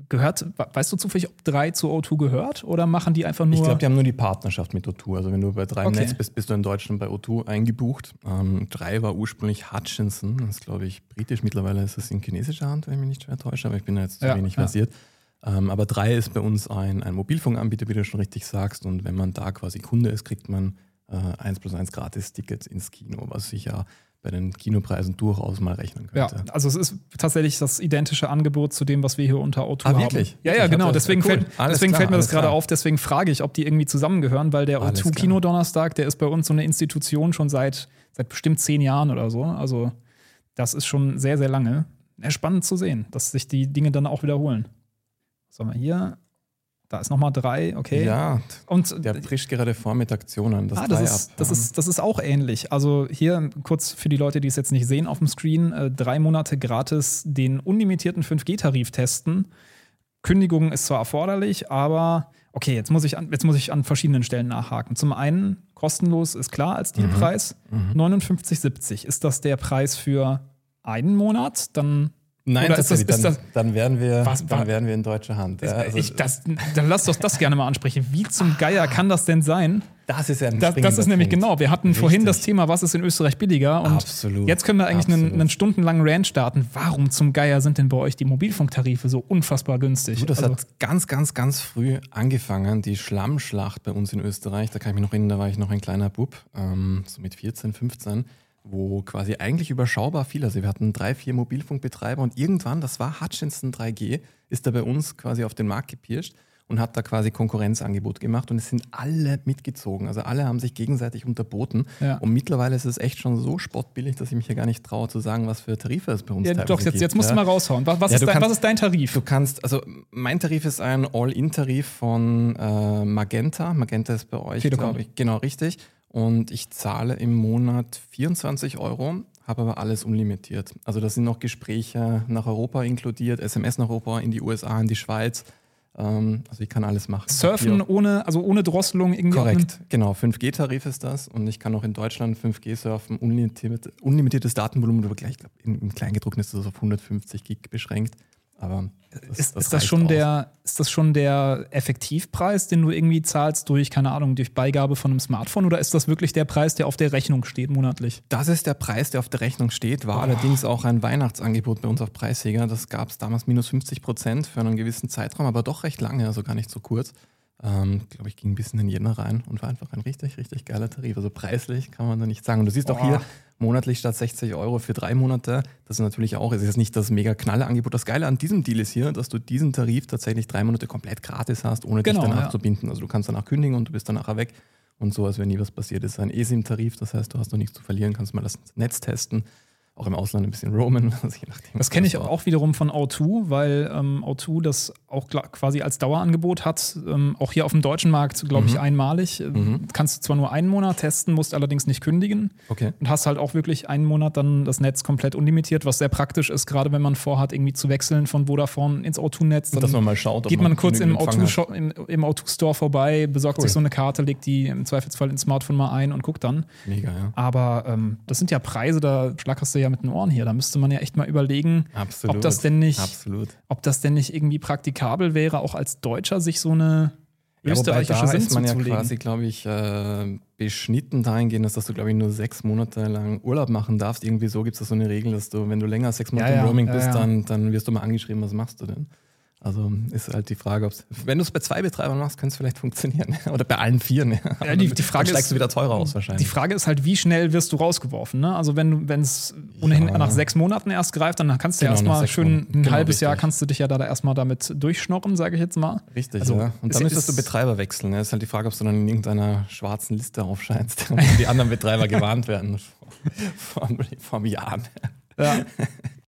weißt du zufällig, ob 3 zu O2 gehört oder machen die einfach nur... Ich glaube, die haben nur die Partnerschaft mit O2. Also wenn du bei 3 im Netz bist, bist du in Deutschland bei O2 eingebucht. 3 war ursprünglich Hutchinson, das ist, glaube ich, britisch. Mittlerweile ist es in chinesischer Hand, wenn ich mich nicht schwer täusche, aber ich bin da jetzt zu wenig versiert. Aber 3 ist bei uns ein Mobilfunkanbieter, wie du schon richtig sagst. Und wenn man da quasi Kunde ist, kriegt man 1+1 Gratis-Tickets ins Kino, was sich ja bei den Kinopreisen durchaus mal rechnen könnte. Ja, also es ist tatsächlich das identische Angebot zu dem, was wir hier unter O2 haben. Wirklich? Ja, genau. Deswegen fällt mir das gerade auf. Deswegen frage ich, ob die irgendwie zusammengehören, weil der O2-Kinodonnerstag, der ist bei uns so eine Institution schon seit bestimmt 10 Jahren oder so. Also das ist schon sehr, sehr lange. Spannend zu sehen, dass sich die Dinge dann auch wiederholen. Was haben wir hier? Da ist nochmal 3, okay. Ja, und der frischt gerade vor mit Aktionen. Das ist auch ähnlich. Also hier kurz für die Leute, die es jetzt nicht sehen auf dem Screen, 3 Monate gratis den unlimitierten 5G-Tarif testen. Kündigung ist zwar erforderlich, aber okay, jetzt muss ich an verschiedenen Stellen nachhaken. Zum einen kostenlos ist klar als Dealpreis, 59,70. Ist das der Preis für einen Monat? Nein, dann wären wir in deutscher Hand. Ja, also dann lass doch das gerne mal ansprechen. Wie zum Geier kann das denn sein? Das ist ja ein springender Punkt. Das ist nämlich genau. Wir hatten vorhin das Thema, was ist in Österreich billiger? Und jetzt können wir eigentlich einen stundenlangen Rant starten. Warum zum Geier sind denn bei euch die Mobilfunktarife so unfassbar günstig? Das hat ganz, ganz, ganz früh angefangen, die Schlammschlacht bei uns in Österreich. Da kann ich mich noch erinnern, da war ich noch ein kleiner Bub, so mit 14, 15. Wo quasi eigentlich überschaubar viel, also wir hatten 3, 4 Mobilfunkbetreiber und irgendwann, das war Hutchinson 3G, ist da bei uns quasi auf den Markt gepirscht und hat da quasi Konkurrenzangebot gemacht und es sind alle mitgezogen, also alle haben sich gegenseitig unterboten und mittlerweile ist es echt schon so spottbillig, dass ich mich ja gar nicht traue zu sagen, was für Tarife es bei uns teilweise gibt. Jetzt musst du mal raushauen, was ist dein Tarif? Mein Tarif ist ein All-In-Tarif von Magenta, Magenta ist bei euch, glaube ich, genau richtig. Und ich zahle im Monat 24 €, habe aber alles unlimitiert. Also da sind noch Gespräche nach Europa inkludiert, SMS nach Europa, in die USA, in die Schweiz. Also ich kann alles machen. Surfen ohne Drosselung? Korrekt, genau. 5G-Tarif ist das. Und ich kann auch in Deutschland 5G surfen, unlimitiertes Datenvolumen. Aber gleich, ich glaube, im Kleingedruckten ist das auf 150 Gig beschränkt. Aber ist das schon der Effektivpreis, den du irgendwie zahlst durch, keine Ahnung, durch Beigabe von einem Smartphone oder ist das wirklich der Preis, der auf der Rechnung steht monatlich? Das ist der Preis, der auf der Rechnung steht, war allerdings auch ein Weihnachtsangebot bei uns auf Preisjäger. Das gab es damals minus 50% für einen gewissen Zeitraum, aber doch recht lange, also gar nicht so kurz. glaube ich, ging ein bisschen in Jänner rein und war einfach ein richtig, richtig geiler Tarif. Also preislich kann man da nicht sagen. Und du siehst auch hier monatlich statt 60 Euro für 3 Monate, das ist natürlich auch, es ist jetzt nicht das mega knalle Angebot. Das Geile an diesem Deal ist hier, dass du diesen Tarif tatsächlich 3 Monate komplett gratis hast, ohne dich danach zu binden. Also du kannst danach kündigen und du bist danach weg. Und so, als wenn nie was passiert ist. Ein eSIM-Tarif, das heißt, du hast noch nichts zu verlieren, kannst mal das Netz testen. Auch im Ausland ein bisschen roamen. Also je nachdem, das kenne ich auch wiederum von O2, weil O2 das auch quasi als Dauerangebot hat. Auch hier auf dem deutschen Markt, glaube ich, einmalig. Kannst du zwar nur 1 Monat testen, musst allerdings nicht kündigen. Okay. Und hast halt auch wirklich 1 Monat dann das Netz komplett unlimitiert, was sehr praktisch ist, gerade wenn man vorhat, irgendwie zu wechseln von Vodafone ins O2-Netz. Dann dass man mal schaut, geht man kurz im O2-Store vorbei, besorgt sich so eine Karte, legt die im Zweifelsfall ins Smartphone mal ein und guckt dann. Mega, ja. Aber das sind ja Preise, da schlackerst du ja mit den Ohren hier. Da müsste man ja echt mal überlegen, ob das denn nicht irgendwie praktikabel wäre, auch als Deutscher sich so eine österreichische SIM zuzulegen. Da ist man ja quasi, glaube ich, beschnitten dahingehend, dass du, glaube ich, nur 6 Monate lang Urlaub machen darfst. Irgendwie so gibt es da so eine Regel, dass du, wenn du länger als 6 Monate im Roaming bist, dann wirst du mal angeschrieben, was machst du denn? Also ist halt die Frage, wenn du es bei 2 Betreibern machst, könnte es vielleicht funktionieren. Oder bei allen 4. Ja, die Frage steigst du wieder teurer aus wahrscheinlich. Die Frage ist halt, wie schnell wirst du rausgeworfen? Ne? Also wenn es ohnehin nach 6 Monaten erst greift, dann kannst du erstmal schön ein halbes Jahr kannst du dich ja da erstmal damit durchschnorren, sage ich jetzt mal. Richtig, also, ja. Und dann müsstest du Betreiber wechseln. Ne? Ist halt die Frage, ob du dann in irgendeiner schwarzen Liste aufscheinst und die anderen Betreiber gewarnt werden vom Jahr. Ja.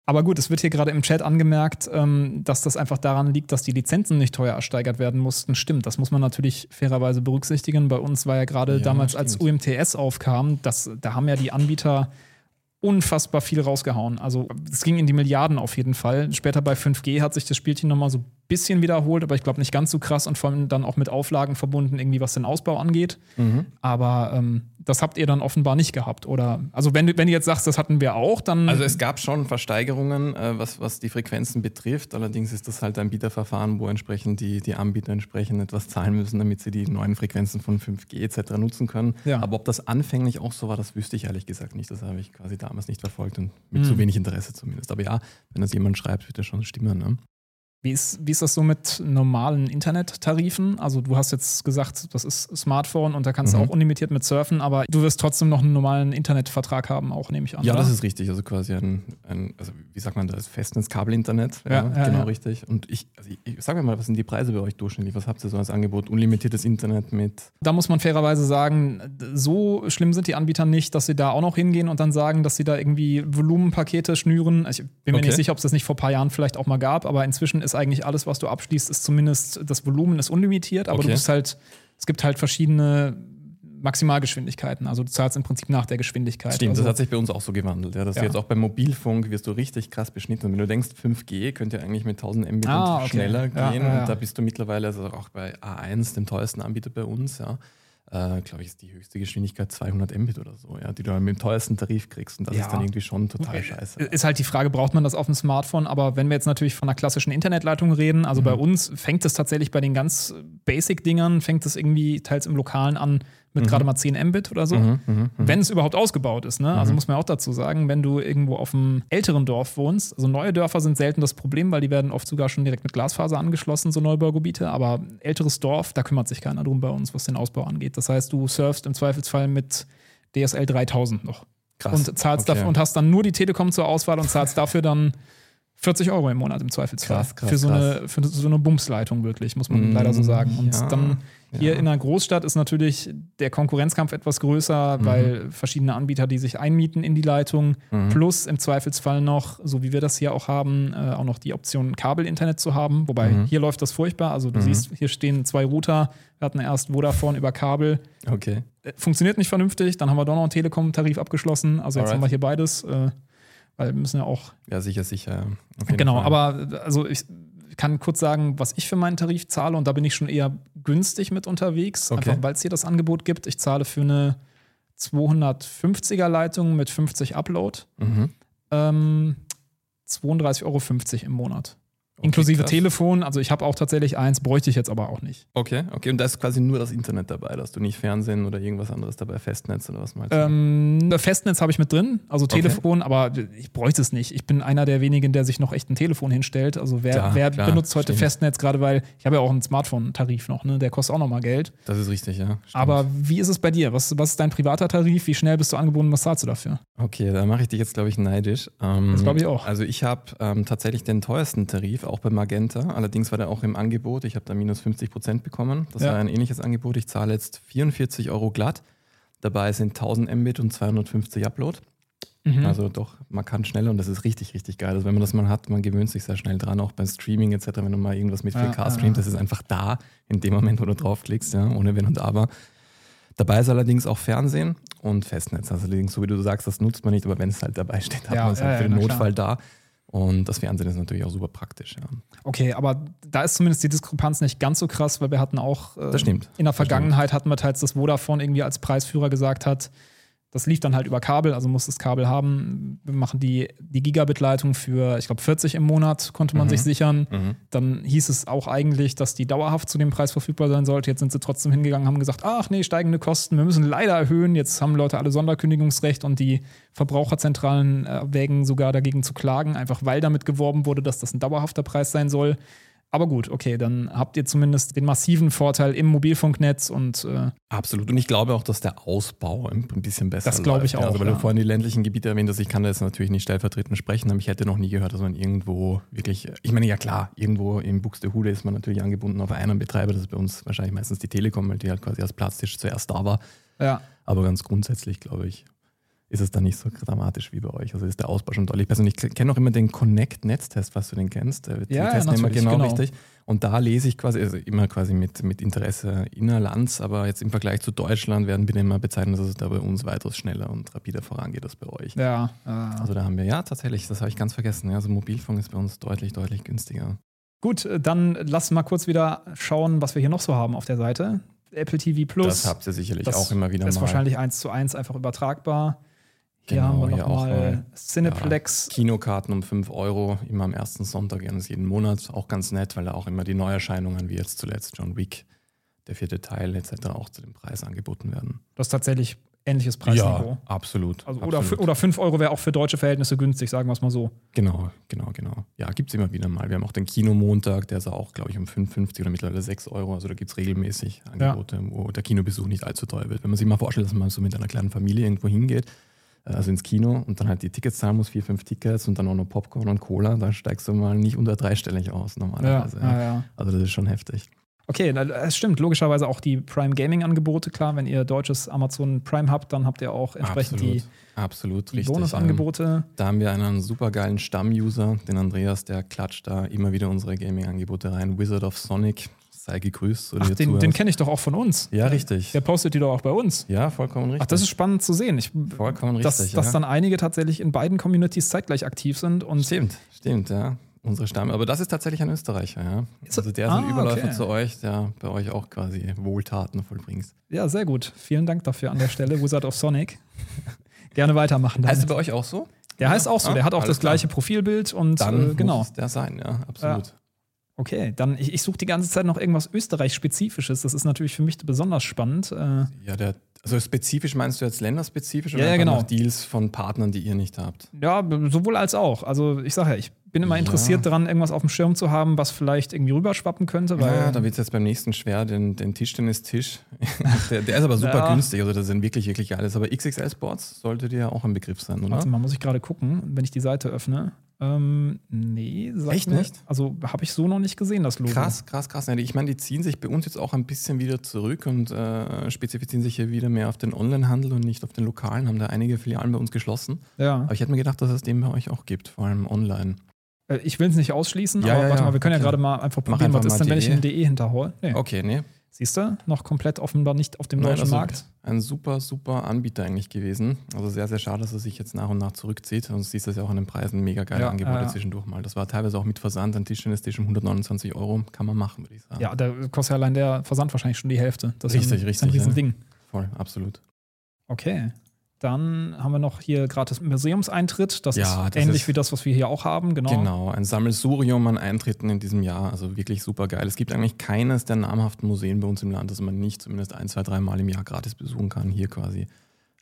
Aber gut, es wird hier gerade im Chat angemerkt, dass das einfach daran liegt, dass die Lizenzen nicht teuer ersteigert werden mussten. Stimmt, das muss man natürlich fairerweise berücksichtigen. Bei uns war ja gerade damals, als UMTS aufkam, da haben ja die Anbieter unfassbar viel rausgehauen. Also es ging in die Milliarden auf jeden Fall. Später bei 5G hat sich das Spielchen nochmal so ein bisschen wiederholt, aber ich glaube nicht ganz so krass und vor allem dann auch mit Auflagen verbunden, irgendwie was den Ausbau angeht. Mhm. Aber das habt ihr dann offenbar nicht gehabt, oder? Also wenn du jetzt sagst, das hatten wir auch, dann... Also es gab schon Versteigerungen, was die Frequenzen betrifft. Allerdings ist das halt ein Bieterverfahren, wo entsprechend die Anbieter entsprechend etwas zahlen müssen, damit sie die neuen Frequenzen von 5G etc. nutzen können. Ja. Aber ob das anfänglich auch so war, das wüsste ich ehrlich gesagt nicht. Das habe ich quasi damals nicht verfolgt und mit zu wenig Interesse zumindest. Aber ja, wenn das jemand schreibt, wird das schon stimmen, ne? Wie ist das so mit normalen Internettarifen? Also du hast jetzt gesagt, das ist Smartphone und da kannst du auch unlimitiert mit surfen, aber du wirst trotzdem noch einen normalen Internetvertrag haben, auch nehme ich an. Ja, oder? Das ist richtig. Also quasi also wie sagt man das? Festnetzkabelinternet. Ja, genau, richtig. Und ich sag mir mal, was sind die Preise bei euch durchschnittlich? Was habt ihr so als Angebot? Unlimitiertes Internet mit? Da muss man fairerweise sagen, so schlimm sind die Anbieter nicht, dass sie da auch noch hingehen und dann sagen, dass sie da irgendwie Volumenpakete schnüren. Ich bin mir nicht sicher, ob es das nicht vor ein paar Jahren vielleicht auch mal gab, aber inzwischen ist eigentlich alles, was du abschließt, ist zumindest, das Volumen ist unlimitiert, aber du bist halt, es gibt halt verschiedene Maximalgeschwindigkeiten, also du zahlst im Prinzip nach der Geschwindigkeit. Stimmt, also, das hat sich bei uns auch so gewandelt, dass du jetzt auch beim Mobilfunk wirst du richtig krass beschnitten. Wenn du denkst, 5G könnte ja eigentlich mit 1000 Mbit schneller gehen und da bist du mittlerweile, also auch bei A1, dem teuersten Anbieter bei uns, glaube ich, ist die höchste Geschwindigkeit 200 Mbit oder so, die du mit dem teuersten Tarif kriegst. Und das ist dann irgendwie schon total scheiße. Ist halt die Frage, braucht man das auf dem Smartphone? Aber wenn wir jetzt natürlich von einer klassischen Internetleitung reden, also bei uns fängt es tatsächlich bei den ganz Basic-Dingern, fängt es irgendwie teils im Lokalen an mit gerade mal 10 Mbit oder so. Wenn es überhaupt ausgebaut ist. Ne? Also muss man auch dazu sagen, wenn du irgendwo auf einem älteren Dorf wohnst, also neue Dörfer sind selten das Problem, weil die werden oft sogar schon direkt mit Glasfaser angeschlossen, so Neubaugebiete. Aber älteres Dorf, da kümmert sich keiner drum bei uns, was den Ausbau angeht. Das heißt, du surfst im Zweifelsfall mit DSL 3000 noch. Krass. Und zahlst dafür und hast dann nur die Telekom zur Auswahl und zahlst dafür dann 40 Euro im Monat im Zweifelsfall. Krass, für so eine Bumsleitung wirklich, muss man leider so sagen. Und dann hier in einer Großstadt ist natürlich der Konkurrenzkampf etwas größer, weil verschiedene Anbieter, die sich einmieten in die Leitung, plus im Zweifelsfall noch, so wie wir das hier auch haben, auch noch die Option Kabelinternet zu haben. Wobei hier läuft das furchtbar. Also du siehst, hier stehen 2 Router. Wir hatten erst Vodafone über Kabel. Okay. Funktioniert nicht vernünftig. Dann haben wir doch noch einen Telekom-Tarif abgeschlossen. Also jetzt haben wir hier beides. Weil wir müssen ja auch... Ja, sicher. Genau, aber also ich kann kurz sagen, was ich für meinen Tarif zahle und da bin ich schon eher günstig mit unterwegs, einfach weil es hier das Angebot gibt. Ich zahle für eine 250er-Leitung mit 50 Upload 32,50 € im Monat. Inklusive Telefon, also ich habe auch tatsächlich eins, bräuchte ich jetzt aber auch nicht. Okay, und da ist quasi nur das Internet dabei, dass du nicht Fernsehen oder irgendwas anderes dabei, Festnetz oder was meinst du? Festnetz habe ich mit drin, also Telefon, aber ich bräuchte es nicht. Ich bin einer der wenigen, der sich noch echt ein Telefon hinstellt. Also wer benutzt heute Festnetz, gerade weil ich habe ja auch einen Smartphone-Tarif noch, ne? Der kostet auch nochmal Geld. Das ist richtig, ja. Stimmt. Aber wie ist es bei dir? Was ist dein privater Tarif? Wie schnell bist du angebunden? Was zahlst du dafür? Okay, da mache ich dich jetzt, glaube ich, neidisch. Das glaube ich auch. Also ich habe tatsächlich den teuersten Tarif, auch bei Magenta. Allerdings war der auch im Angebot. Ich habe da minus 50% bekommen. Das war ein ähnliches Angebot. Ich zahle jetzt 44 Euro glatt. Dabei sind 1000 Mbit und 250 Upload. Mhm. Also doch markant schneller und das ist richtig, richtig geil. Also wenn man das mal hat, man gewöhnt sich sehr schnell dran, auch beim Streaming etc. Wenn du mal irgendwas mit 4K streamst, das ist einfach da in dem Moment, wo du draufklickst, ja, ohne Wenn und Aber. Dabei ist allerdings auch Fernsehen und Festnetz. Also allerdings, so wie du sagst, das nutzt man nicht, aber wenn es halt dabei steht, hat man es halt für den Notfall da. Und das Fernsehen ist natürlich auch super praktisch. Ja. Okay, aber da ist zumindest die Diskrepanz nicht ganz so krass, weil wir hatten auch in der Vergangenheit hatten wir teils, dass Vodafone irgendwie als Preisführer gesagt hat, das lief dann halt über Kabel, also muss das Kabel haben. Wir machen die Gigabit-Leitung für, ich glaube, 40 im Monat konnte man sich sichern. Mhm. Dann hieß es auch eigentlich, dass die dauerhaft zu dem Preis verfügbar sein sollte. Jetzt sind sie trotzdem hingegangen, haben gesagt, ach nee, steigende Kosten, wir müssen leider erhöhen. Jetzt haben Leute alle Sonderkündigungsrecht und die Verbraucherzentralen wägen sogar dagegen zu klagen, einfach weil damit geworben wurde, dass das ein dauerhafter Preis sein soll. Aber gut, okay, dann habt ihr zumindest den massiven Vorteil im Mobilfunknetz und absolut. Und ich glaube auch, dass der Ausbau ein bisschen besser läuft. Das glaube ich auch. Also, weil du vorhin die ländlichen Gebiete erwähnt hast, ich kann da jetzt natürlich nicht stellvertretend sprechen, aber ich hätte noch nie gehört, dass man irgendwo wirklich, ich meine, ja klar, irgendwo in Buxtehude ist man natürlich angebunden auf einen Betreiber. Das ist bei uns wahrscheinlich meistens die Telekom, weil die halt quasi als Platztisch zuerst da war. Ja. Aber ganz grundsätzlich, glaube ich, ist es dann nicht so dramatisch wie bei euch. Also ist der Ausbau schon deutlich besser. Und ich kenne auch immer den Connect-Netztest, falls du den kennst. Ja, wir testen immer genau richtig. Und da lese ich quasi, also immer quasi mit Interesse innerlands, aber jetzt im Vergleich zu Deutschland werden wir immer bezeichnen, dass es da bei uns weitaus schneller und rapider vorangeht als bei euch. Ja. Also da haben wir, ja tatsächlich, das habe ich ganz vergessen. Also Mobilfunk ist bei uns deutlich, deutlich günstiger. Gut, dann lass mal kurz wieder schauen, was wir hier noch so haben auf der Seite. Apple TV Plus. Das habt ihr sicherlich auch immer wieder mal. Das ist wahrscheinlich 1:1 einfach übertragbar. Hier haben wir nochmal Cineplex. Ja, Kinokarten um 5 Euro, immer am ersten Sonntag eines jeden Monats. Auch ganz nett, weil da auch immer die Neuerscheinungen, wie jetzt zuletzt John Wick, der 4. Teil etc. auch zu dem Preis angeboten werden. Das ist tatsächlich ähnliches Preisniveau. Ja, absolut. Also oder 5 Euro wäre auch für deutsche Verhältnisse günstig, sagen wir es mal so. Genau. Ja, gibt es immer wieder mal. Wir haben auch den Kinomontag, der ist auch, glaube ich, um 5,50 oder mittlerweile 6 Euro. Also da gibt es regelmäßig Angebote, wo der Kinobesuch nicht allzu teuer wird. Wenn man sich mal vorstellt, dass man so mit einer kleinen Familie irgendwo hingeht, also ins Kino und dann halt die Tickets zahlen muss, 4-5 Tickets und dann auch noch Popcorn und Cola, da steigst du mal nicht unter dreistellig aus normalerweise. Ja. Also das ist schon heftig. Okay, es stimmt. Logischerweise auch die Prime Gaming Angebote. Klar, wenn ihr deutsches Amazon Prime habt, dann habt ihr auch entsprechend die Bonusangebote. Da haben wir einen super geilen Stamm-User, den Andreas, der klatscht da immer wieder unsere Gaming-Angebote rein. Wizard of Sonic. Sei gegrüßt. Ach, den kenne ich doch auch von uns. Ja, richtig. Der postet die doch auch bei uns. Ja, vollkommen richtig. Ach, das ist spannend zu sehen. Dass dann einige tatsächlich in beiden Communities zeitgleich aktiv sind. Und stimmt, ja. Unsere Stamm. Aber das ist tatsächlich ein Österreicher, ja. Also der ist ein Überläufer zu euch, der bei euch auch quasi Wohltaten vollbringt. Ja, sehr gut. Vielen Dank dafür an der Stelle, Wizard of Sonic. Gerne weitermachen. Heißt der bei euch auch so? Der heißt auch so. Der hat auch das gleiche Profilbild. Und dann muss der sein, ja, absolut. Ja. Okay, dann ich suche die ganze Zeit noch irgendwas Österreich-Spezifisches. Das ist natürlich für mich besonders spannend. Also spezifisch meinst du jetzt länderspezifisch oder nach Deals von Partnern, die ihr nicht habt? Ja, sowohl als auch. Also ich sage ja, ich bin immer interessiert daran, irgendwas auf dem Schirm zu haben, was vielleicht irgendwie rüberschwappen könnte. Weil da wird es jetzt beim nächsten schwer, den Tischtennistisch. der ist aber super günstig, also das sind wirklich, wirklich geil. Aber XXL-Sports sollte dir ja auch ein Begriff sein, oder? Warte mal, muss ich gerade gucken, wenn ich die Seite öffne. Nee, sag echt nicht. Also habe ich so noch nicht gesehen, das Logo. Krass. Ich meine, die ziehen sich bei uns jetzt auch ein bisschen wieder zurück und spezifizieren sich hier wieder mehr auf den Onlinehandel und nicht auf den lokalen. Haben da einige Filialen bei uns geschlossen. Ja. Aber ich hätte mir gedacht, dass es den bei euch auch gibt, vor allem online. Ich will es nicht ausschließen, aber warte mal, wir können ja gerade mal einfach probieren, was ist denn, wenn ich ein DE hinterhole? Nee. Okay, nee. Siehst du, noch komplett offenbar nicht auf dem deutschen Markt. Ein super, super Anbieter eigentlich gewesen. Also sehr, sehr schade, dass er sich jetzt nach und nach zurückzieht. Und du siehst das ja auch an den Preisen, mega geile Angebote zwischendurch mal. Das war teilweise auch mit Versand, ein Tischtennistisch um 129 Euro. Kann man machen, würde ich sagen. Ja, da kostet ja allein der Versand wahrscheinlich schon die Hälfte. Das ist ein Riesending. Voll, absolut. Okay. Dann haben wir noch hier gratis Museumseintritt. Das ist ähnlich wie das, was wir hier auch haben. Genau, ein Sammelsurium an Eintritten in diesem Jahr. Also wirklich super geil. Es gibt eigentlich keines der namhaften Museen bei uns im Land, das man nicht zumindest 1, 2, 3 Mal im Jahr gratis besuchen kann. Hier quasi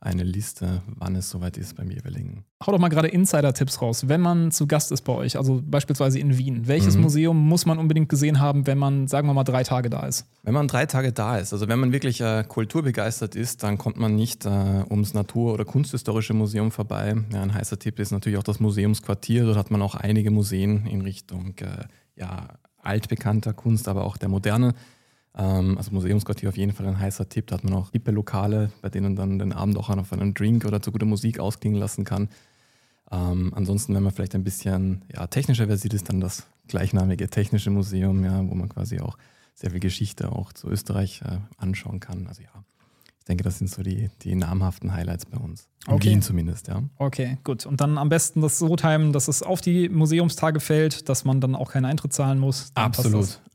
eine Liste, wann es soweit ist beim jeweiligen. Hau doch mal gerade Insider-Tipps raus. Wenn man zu Gast ist bei euch, also beispielsweise in Wien, welches Museum muss man unbedingt gesehen haben, wenn man, sagen wir mal, 3 Tage da ist? Wenn man 3 Tage da ist, also wenn man wirklich kulturbegeistert ist, dann kommt man nicht ums Natur- oder Kunsthistorische Museum vorbei. Ja, ein heißer Tipp ist natürlich auch das Museumsquartier. Dort hat man auch einige Museen in Richtung altbekannter Kunst, aber auch der modernen. Also Museumsquartier auf jeden Fall ein heißer Tipp. Da hat man auch hippe Lokale, bei denen dann den Abend auch auf einen Drink oder zu guter Musik ausklingen lassen kann. Ansonsten, wenn man vielleicht ein bisschen technischer versiert ist, dann das gleichnamige Technische Museum, wo man quasi auch sehr viel Geschichte auch zu Österreich anschauen kann. Also ich denke, das sind so die namhaften Highlights bei uns. Okay. In Wien zumindest, ja. Okay, gut. Und dann am besten das so timen, dass es auf die Museumstage fällt, dass man dann auch keinen Eintritt zahlen muss. Dann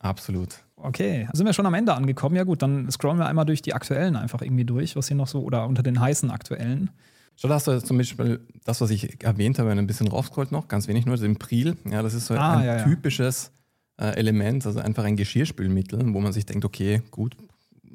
absolut. Okay, sind wir schon am Ende angekommen. Ja gut, dann scrollen wir einmal durch die aktuellen einfach irgendwie durch, was hier noch so, oder unter den heißen aktuellen. Schon hast du jetzt zum Beispiel das, was ich erwähnt habe, ein bisschen raufscrollt noch, ganz wenig nur, den Priel. Ja, das ist so ein typisches Element, also einfach ein Geschirrspülmittel, wo man sich denkt, okay, gut,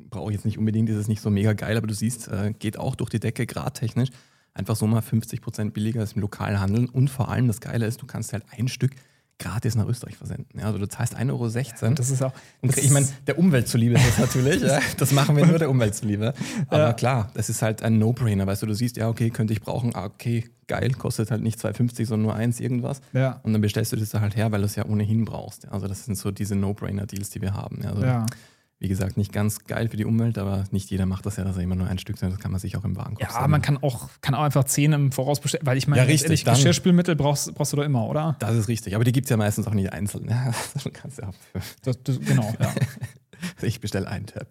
brauche ich jetzt nicht unbedingt, ist es nicht so mega geil, aber du siehst, geht auch durch die Decke, gradtechnisch. Einfach so mal 50% billiger als im Lokalhandel. Und vor allem das Geile ist, du kannst halt ein Stück gratis nach Österreich versenden. Ja, also du zahlst 1,16 €. Ja, das ist auch... ich meine, der Umwelt zuliebe ist das natürlich. Ja, das machen wir nur der Umwelt zuliebe. Aber klar, das ist halt ein No-Brainer. Weißt du, du siehst, okay, könnte ich brauchen. Ah, okay, geil, kostet halt nicht 2,50 €, sondern nur 1 irgendwas. Ja. Und dann bestellst du das halt her, weil du es ja ohnehin brauchst. Ja, also das sind so diese No-Brainer-Deals, die wir haben. Ja, also wie gesagt, nicht ganz geil für die Umwelt, aber nicht jeder macht das dass er immer nur ein Stück sein. Das kann man sich auch im Warenkorb sammeln. Ja, man kann auch einfach 10 im Voraus bestellen, weil ich meine, ehrlich, Geschirrspülmittel brauchst du doch immer, oder? Das ist richtig, aber die gibt es ja meistens auch nicht einzeln. Ne? Das kannst du auch. Genau, ja. Ich bestelle einen Tab.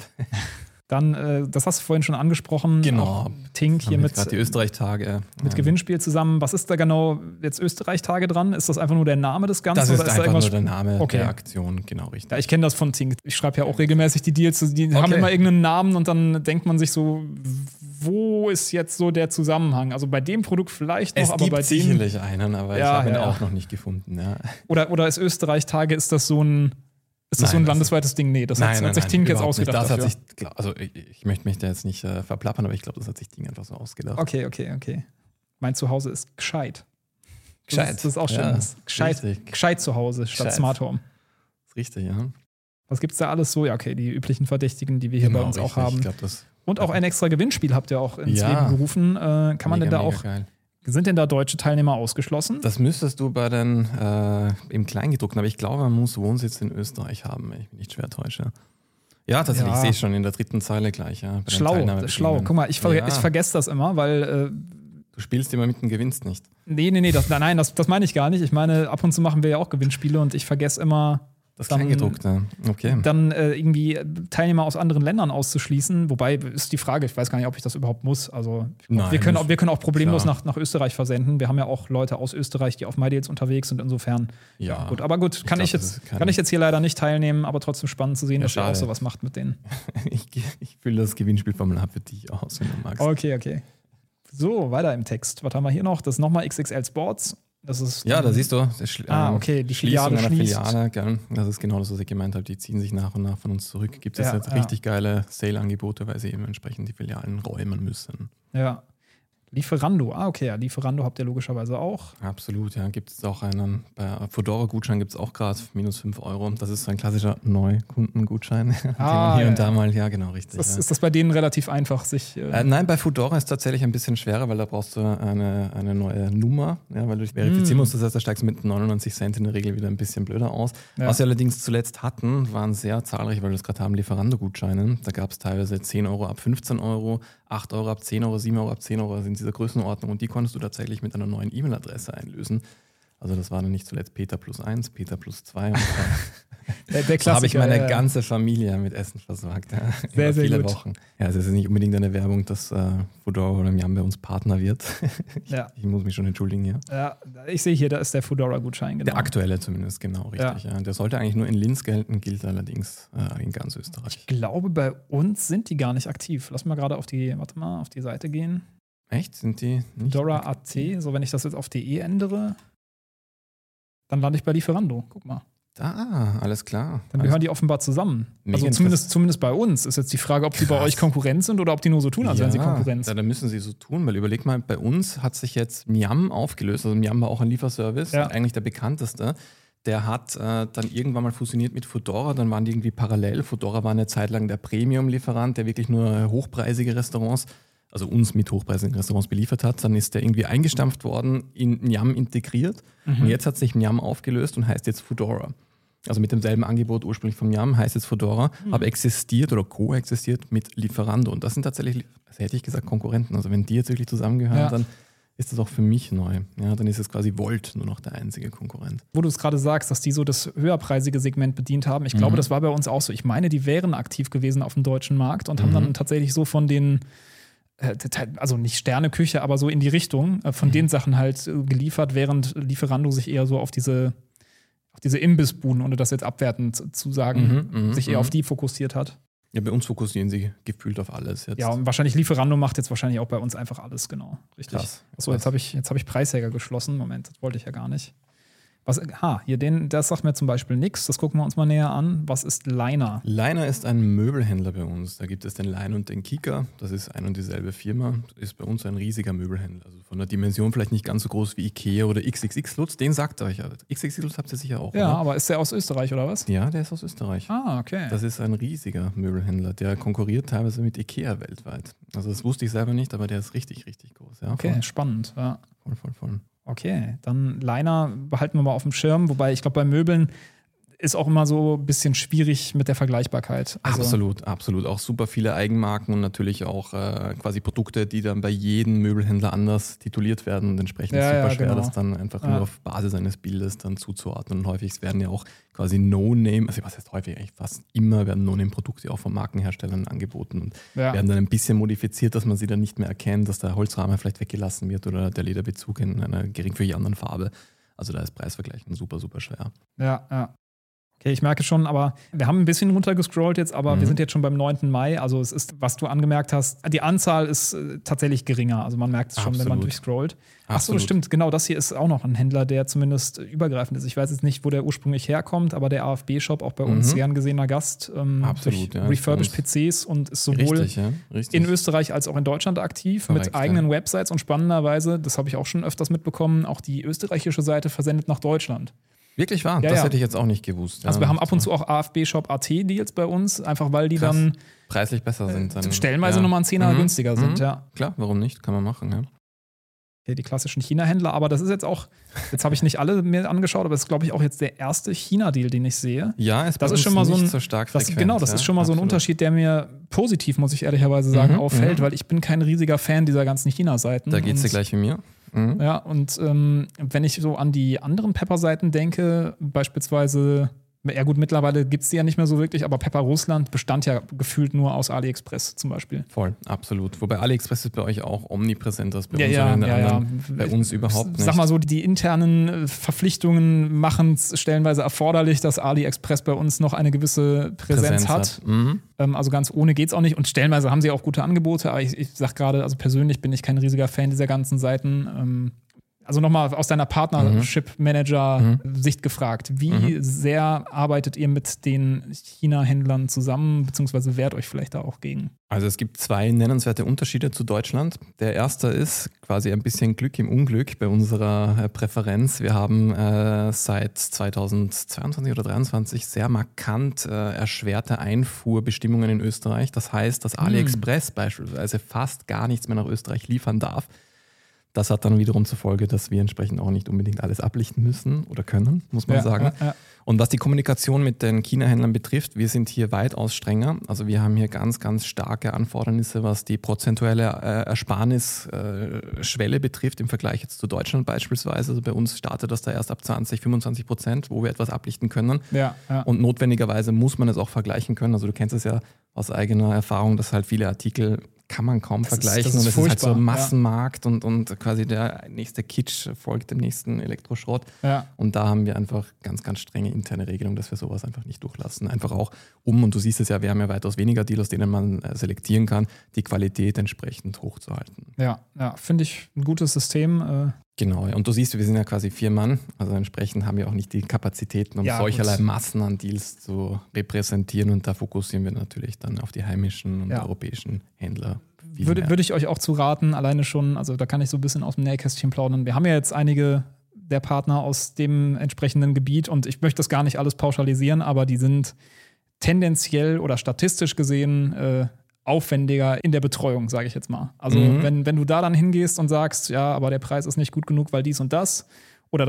Dann, das hast du vorhin schon angesprochen. Genau. Tink hier mit die Österreich-Tage. Mit Gewinnspiel zusammen. Was ist da genau jetzt Österreich-Tage dran? Ist das einfach nur der Name des Ganzen? Das ist oder einfach nur der Name der Aktion, genau richtig. Ja, ich kenne das von Tink. Ich schreibe ja auch regelmäßig die Deals. Die haben immer irgendeinen Namen und dann denkt man sich so, wo ist jetzt so der Zusammenhang? Also bei dem Produkt vielleicht noch, aber bei dem... Es gibt sicherlich einen, aber ich habe ihn auch noch nicht gefunden. Ja. Oder ist Österreich-Tage, ist das so ein... Ist das so ein landesweites Ding? Nee, das hat sich Tink jetzt ausgedacht. Das hat sich, also ich möchte mich da jetzt nicht verplappern, aber ich glaube, das hat sich Tink einfach so ausgedacht. Okay. Mein Zuhause ist gescheit. Gescheit. Das ist auch schön. Ja, gescheit zu Hause statt Smart Home. Das ist richtig, ja. Was gibt's da alles so? Ja, okay, die üblichen Verdächtigen, die wir hier bei uns auch haben. Ich glaub, und auch ein extra Gewinnspiel habt ihr auch ins Leben gerufen. Kann man denn da auch... Geil. Sind denn da deutsche Teilnehmer ausgeschlossen? Das müsstest du bei den im Kleingedruckten, aber ich glaube, man muss Wohnsitz in Österreich haben, wenn ich mich nicht schwer täusche. Ja, tatsächlich, ich sehe schon in der 3. Zeile gleich. Ja, bei schlau. Guck mal, ich vergesse das immer, weil... du spielst immer mit und gewinnst nicht. Nee, das meine ich gar nicht. Ich meine, ab und zu machen wir ja auch Gewinnspiele und ich vergesse immer... Das Kleingedruckte, okay. Dann irgendwie Teilnehmer aus anderen Ländern auszuschließen. Wobei ist die Frage, ich weiß gar nicht, ob ich das überhaupt muss. Also wir können auch problemlos nach Österreich versenden. Wir haben ja auch Leute aus Österreich, die auf mydealz unterwegs sind. Insofern, gut. Aber gut, kann ich jetzt hier leider nicht teilnehmen. Aber trotzdem spannend zu sehen, dass ihr auch sowas macht mit denen. Ich fülle das Gewinnspielformular für dich aus, wenn du magst. Okay. So, weiter im Text. Was haben wir hier noch? Das ist nochmal XXL Sports. Das ist da siehst du. Die Filiale. Gell? Das ist genau das, was ich gemeint habe. Die ziehen sich nach und nach von uns zurück. Gibt es jetzt richtig geile Sale-Angebote, weil sie eben entsprechend die Filialen räumen müssen. Ja. Lieferando. Lieferando habt ihr logischerweise auch. Absolut, ja. Gibt es auch einen. Bei Foodora-Gutschein gibt es auch gerade minus 5 €. Das ist so ein klassischer Neukundengutschein. Und da mal, genau, richtig. Ist das bei denen relativ einfach, sich... nein, bei Foodora ist es tatsächlich ein bisschen schwerer, weil da brauchst du eine neue Nummer, weil du dich verifizieren musst. Das heißt, da steigst du mit 99 € in der Regel wieder ein bisschen blöder aus. Ja. Was wir allerdings zuletzt hatten, waren sehr zahlreich, weil wir das gerade haben, Lieferando-Gutscheine. Da gab es teilweise 10 € ab 15 €, 8 € ab 10 €, 7 € ab 10 € sind dieser Größenordnung und die konntest du tatsächlich mit einer neuen E-Mail-Adresse einlösen. Also das war dann nicht zuletzt Peter+1, Peter+2. Der Klassiker. Habe ich meine ganze Familie mit Essen versorgt. Ja, sehr, sehr viele gut. Wochen. Ja, also es ist nicht unbedingt eine Werbung, dass Foodora oder Miam bei uns Partner wird. Ich muss mich schon entschuldigen hier. Ja. Ich sehe hier, da ist der Foodora-Gutschein. Genau. Der aktuelle zumindest, genau, richtig. Ja. Ja. Der sollte eigentlich nur in Linz gelten, gilt allerdings in ganz Österreich. Ich glaube, bei uns sind die gar nicht aktiv. Lass mal gerade auf die Seite gehen. Echt? Sind die nicht? Dora AC, so wenn ich das jetzt auf DE ändere, dann lande ich bei Lieferando. Guck mal. Ah, alles klar. Dann gehören die offenbar zusammen. Also zumindest bei uns ist jetzt die Frage, ob die bei euch Konkurrenz sind oder ob die nur so tun, als wären sie Konkurrenz. Ja, dann müssen sie so tun, weil überleg mal, bei uns hat sich jetzt Miam aufgelöst. Also Miam war auch ein Lieferservice, eigentlich der bekannteste. Der hat dann irgendwann mal fusioniert mit Foodora, dann waren die irgendwie parallel. Foodora war eine Zeit lang der Premium-Lieferant, der wirklich nur hochpreisige Restaurants, also uns mit hochpreisigen Restaurants beliefert hat. Dann ist der irgendwie eingestampft worden, in Miam integriert. Mhm. Und jetzt hat sich Miam aufgelöst und heißt jetzt Foodora. Also mit demselben Angebot ursprünglich von Miam, heißt jetzt Foodora, aber existiert oder koexistiert mit Lieferando. Und das sind tatsächlich, also hätte ich gesagt, Konkurrenten. Also wenn die jetzt wirklich zusammengehören, dann ist das auch für mich neu. Ja, dann ist es quasi Wolt nur noch der einzige Konkurrent. Wo du es gerade sagst, dass die so das höherpreisige Segment bedient haben. Ich glaube, das war bei uns auch so. Ich meine, die wären aktiv gewesen auf dem deutschen Markt und haben dann tatsächlich so von den, also nicht Sterneküche, aber so in die Richtung von den Sachen halt geliefert, während Lieferando sich eher so auf diese Imbissbuden, ohne das jetzt abwertend zu sagen, sich eher auf die fokussiert hat. Ja, bei uns fokussieren sie gefühlt auf alles jetzt. Ja, und wahrscheinlich Lieferando macht jetzt wahrscheinlich auch bei uns einfach alles, genau. Richtig. Krass. Achso, jetzt hab ich Preisjäger geschlossen. Moment, das wollte ich ja gar nicht. Das sagt mir zum Beispiel nichts. Das gucken wir uns mal näher an. Was ist Leiner? Leiner ist ein Möbelhändler bei uns. Da gibt es den Lein und den Kika. Das ist ein und dieselbe Firma. Ist bei uns ein riesiger Möbelhändler. Also von der Dimension vielleicht nicht ganz so groß wie Ikea oder XXX Lutz. Den sagt euch. XXX Lutz habt ihr sicher auch. Ja, oder? Aber ist der aus Österreich oder was? Ja, der ist aus Österreich. Ah, okay. Das ist ein riesiger Möbelhändler. Der konkurriert teilweise mit Ikea weltweit. Also das wusste ich selber nicht, aber der ist richtig, richtig groß. Ja, okay, spannend. Ja. Voll. Okay, dann Leiner behalten wir mal auf dem Schirm. Wobei, ich glaube, bei Möbeln ist auch immer so ein bisschen schwierig mit der Vergleichbarkeit. Also absolut. Auch super viele Eigenmarken und natürlich auch quasi Produkte, die dann bei jedem Möbelhändler anders tituliert werden. Und entsprechend super schwer, das dann einfach nur auf Basis eines Bildes dann zuzuordnen. Und häufig werden ja auch quasi No-Name, also was heißt häufig, eigentlich fast immer werden No-Name-Produkte auch von Markenherstellern angeboten und werden dann ein bisschen modifiziert, dass man sie dann nicht mehr erkennt, dass der Holzrahmen vielleicht weggelassen wird oder der Lederbezug in einer geringfügig anderen Farbe. Also da ist Preisvergleichen super, super schwer. Ja. Okay, ich merke schon, aber wir haben ein bisschen runtergescrollt jetzt, aber wir sind jetzt schon beim 9. Mai. Also es ist, was du angemerkt hast, die Anzahl ist tatsächlich geringer. Also man merkt es schon, wenn man durchscrollt. Achso, stimmt, genau, das hier ist auch noch ein Händler, der zumindest übergreifend ist. Ich weiß jetzt nicht, wo der ursprünglich herkommt, aber der AFB-Shop, auch bei uns gern gesehener Gast, durch refurbished PCs und ist sowohl in Österreich als auch in Deutschland aktiv, mit eigenen Websites und spannenderweise, das habe ich auch schon öfters mitbekommen, auch die österreichische Seite versendet nach Deutschland. Wirklich wahr? Ja, das hätte ich jetzt auch nicht gewusst. Ja. Also wir haben ab und zu auch AFB-Shop-AT-Deals bei uns, einfach weil die dann preislich besser sind. Dann stellenweise nochmal ein Zehner günstiger sind, Klar, warum nicht? Kann man machen, ja. Okay, die klassischen China-Händler, aber das ist jetzt auch, jetzt habe ich nicht alle mir angeschaut, aber das ist, glaube ich, auch jetzt der erste China-Deal, den ich sehe. Ja, das ist schon mal so ein, nicht so stark frequent. Genau, das ist schon mal so ein Unterschied, der mir positiv, muss ich ehrlicherweise sagen, auffällt, weil ich bin kein riesiger Fan dieser ganzen China-Seiten. Da geht's dir gleich wie mir. Mhm. Ja, und wenn ich so an die anderen Pepper-Seiten denke, beispielsweise, ja gut, mittlerweile gibt es die ja nicht mehr so wirklich, aber Pepper Russland bestand ja gefühlt nur aus AliExpress zum Beispiel. Voll, absolut. Wobei AliExpress ist bei euch auch omnipräsent, das bei uns oder bei uns überhaupt nicht. Sag mal so, die internen Verpflichtungen machen es stellenweise erforderlich, dass AliExpress bei uns noch eine gewisse Präsenz hat. Mhm. Also ganz ohne geht's auch nicht. Und stellenweise haben sie auch gute Angebote, aber ich sag gerade, also persönlich bin ich kein riesiger Fan dieser ganzen Seiten. Also nochmal aus deiner Partnership-Manager-Sicht gefragt, wie sehr arbeitet ihr mit den China-Händlern zusammen, beziehungsweise wehrt euch vielleicht da auch gegen? Also es gibt zwei nennenswerte Unterschiede zu Deutschland. Der erste ist quasi ein bisschen Glück im Unglück bei unserer Präferenz. Wir haben seit 2022 oder 2023 sehr markant erschwerte Einfuhrbestimmungen in Österreich. Das heißt, dass AliExpress beispielsweise fast gar nichts mehr nach Österreich liefern darf. Das hat dann wiederum zur Folge, dass wir entsprechend auch nicht unbedingt alles ablichten müssen oder können, muss man sagen. Ja. Und was die Kommunikation mit den China-Händlern betrifft, wir sind hier weitaus strenger. Also wir haben hier ganz, ganz starke Anfordernisse, was die prozentuelle Ersparnisschwelle betrifft im Vergleich jetzt zu Deutschland beispielsweise. Also bei uns startet das da erst ab 20-25%, wo wir etwas ablichten können. Ja. Und notwendigerweise muss man es auch vergleichen können. Also du kennst es ja aus eigener Erfahrung, dass halt viele Artikel kann man kaum vergleichen. Das ist und es ist halt so ein Massenmarkt und quasi der nächste Kitsch folgt dem nächsten Elektroschrott. Ja. Und da haben wir einfach ganz, ganz strenge interne Regelungen, dass wir sowas einfach nicht durchlassen. Einfach auch und du siehst es ja, wir haben ja weitaus weniger Deal, aus denen man selektieren kann, die Qualität entsprechend hochzuhalten. Ja, finde ich ein gutes System. Genau, und du siehst, wir sind ja quasi 4 Mann, also entsprechend haben wir auch nicht die Kapazitäten, um solcherlei Massen an Deals zu repräsentieren, und da fokussieren wir natürlich dann auf die heimischen und europäischen Händler. Würde ich euch auch zu raten, alleine schon, also da kann ich so ein bisschen aus dem Nähkästchen plaudern. Wir haben ja jetzt einige der Partner aus dem entsprechenden Gebiet und ich möchte das gar nicht alles pauschalisieren, aber die sind tendenziell oder statistisch gesehen aufwendiger in der Betreuung, sage ich jetzt mal. Also wenn du da dann hingehst und sagst, ja, aber der Preis ist nicht gut genug, weil dies und das oder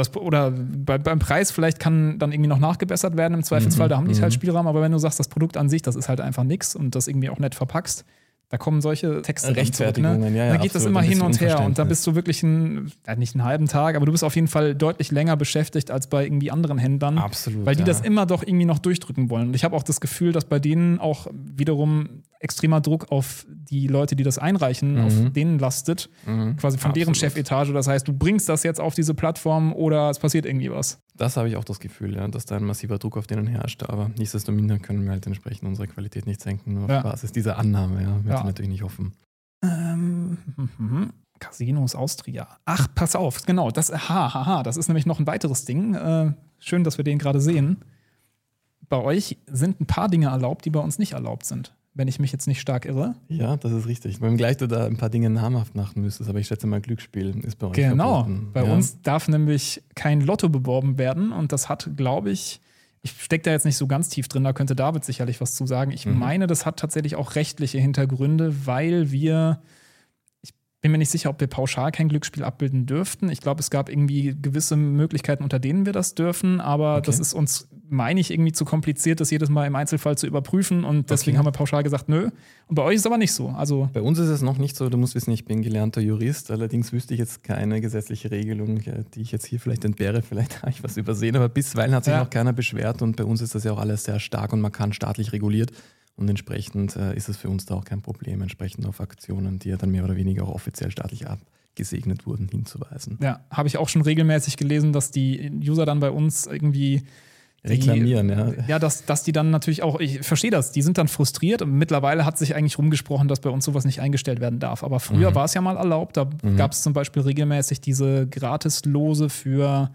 beim Preis vielleicht kann dann irgendwie noch nachgebessert werden im Zweifelsfall, da haben die halt Spielraum, aber wenn du sagst, das Produkt an sich, das ist halt einfach nix und das irgendwie auch nett verpackst, da kommen solche Texte Rechtfertigungen, zurück, ne? Dann geht das immer hin und her und da bist du wirklich nicht einen halben Tag, aber du bist auf jeden Fall deutlich länger beschäftigt als bei irgendwie anderen Händlern. Absolut, weil die das immer doch irgendwie noch durchdrücken wollen. Und ich habe auch das Gefühl, dass bei denen auch wiederum extremer Druck auf die Leute, die das einreichen, auf denen lastet, quasi von deren Chefetage. Das heißt, du bringst das jetzt auf diese Plattform oder es passiert irgendwie was. Das habe ich auch das Gefühl, dass da ein massiver Druck auf denen herrscht. Aber nichtsdestotrotz können wir halt entsprechend unsere Qualität nicht senken. Nur auf Basis dieser Annahme, möchte ich natürlich nicht hoffen. Casinos Austria. Ach, pass auf, genau. Das ist nämlich noch ein weiteres Ding. Schön, dass wir den gerade sehen. Bei euch sind ein paar Dinge erlaubt, die bei uns nicht erlaubt sind, wenn ich mich jetzt nicht stark irre. Ja, das ist richtig. Wenn gleich du da ein paar Dinge namhaft machen müsstest, aber ich schätze mal, Glücksspiel ist bei euch verboten. Bei uns darf nämlich kein Lotto beworben werden und das hat, glaube ich stecke da jetzt nicht so ganz tief drin, da könnte David sicherlich was zu sagen. Ich meine, das hat tatsächlich auch rechtliche Hintergründe, weil ich bin mir nicht sicher, ob wir pauschal kein Glücksspiel abbilden dürften. Ich glaube, es gab irgendwie gewisse Möglichkeiten, unter denen wir das dürfen, aber das ist uns, meine ich, irgendwie zu kompliziert, das jedes Mal im Einzelfall zu überprüfen und deswegen haben wir pauschal gesagt, nö. Und bei euch ist es aber nicht so. Also bei uns ist es noch nicht so, du musst wissen, ich bin gelernter Jurist, allerdings wüsste ich jetzt keine gesetzliche Regelung, die ich jetzt hier vielleicht entbehre, vielleicht habe ich was übersehen, aber bisweilen hat sich noch keiner beschwert und bei uns ist das ja auch alles sehr stark und markant staatlich reguliert und entsprechend ist es für uns da auch kein Problem, entsprechend auf Aktionen, die ja dann mehr oder weniger auch offiziell staatlich abgesegnet wurden, hinzuweisen. Ja, habe ich auch schon regelmäßig gelesen, dass die User dann bei uns irgendwie reklamieren, ja, dass die dann natürlich auch, ich verstehe das, die sind dann frustriert und mittlerweile hat sich eigentlich rumgesprochen, dass bei uns sowas nicht eingestellt werden darf, aber früher war es ja mal erlaubt, da gab es zum Beispiel regelmäßig diese Gratislose für,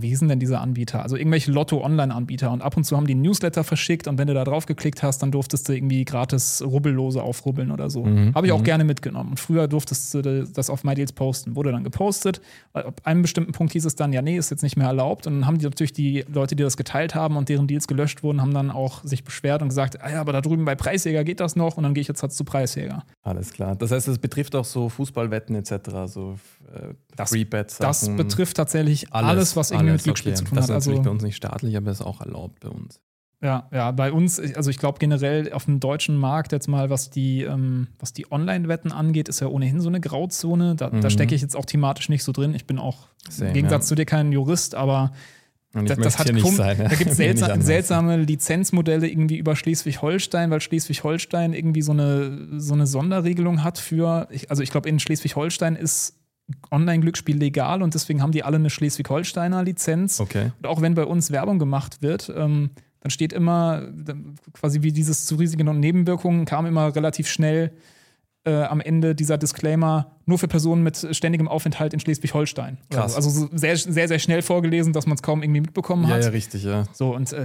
wie hießen denn diese Anbieter, also irgendwelche Lotto-Online-Anbieter und ab und zu haben die Newsletter verschickt und wenn du da drauf geklickt hast, dann durftest du irgendwie gratis Rubbellose aufrubbeln oder so. Habe ich auch gerne mitgenommen. Und früher durftest du das auf mydealz posten. Wurde dann gepostet. Ab einem bestimmten Punkt hieß es dann, ja nee, ist jetzt nicht mehr erlaubt. Und dann haben die natürlich die Leute, die das geteilt haben und deren Deals gelöscht wurden, haben dann auch sich beschwert und gesagt, ah ja, aber da drüben bei Preisjäger geht das noch und dann gehe ich jetzt halt zu Preisjäger. Alles klar. Das heißt, es betrifft auch so Fußballwetten etc., so Freebet-Sachen. Das betrifft tatsächlich alles was irgendwie mit Glücksspiel zu tun hat. Das ist natürlich bei uns nicht staatlich, aber ist auch erlaubt bei uns. Ja, bei uns, also ich glaube generell auf dem deutschen Markt jetzt mal, was die Online-Wetten angeht, ist ja ohnehin so eine Grauzone. Da stecke ich jetzt auch thematisch nicht so drin. Ich bin auch im Gegensatz zu dir kein Jurist, aber das hat nicht sein, da gibt es seltsame Lizenzmodelle irgendwie über Schleswig-Holstein, weil Schleswig-Holstein irgendwie so eine Sonderregelung hat für, also ich glaube in Schleswig-Holstein ist Online-Glücksspiel legal und deswegen haben die alle eine Schleswig-Holsteiner Lizenz. Okay. Und auch wenn bei uns Werbung gemacht wird, dann steht immer quasi wie dieses zu Risiken und Nebenwirkungen kam immer relativ schnell am Ende dieser Disclaimer, nur für Personen mit ständigem Aufenthalt in Schleswig-Holstein. Krass. Also sehr, sehr, sehr schnell vorgelesen, dass man es kaum irgendwie mitbekommen hat. Ja, richtig, ja. So, und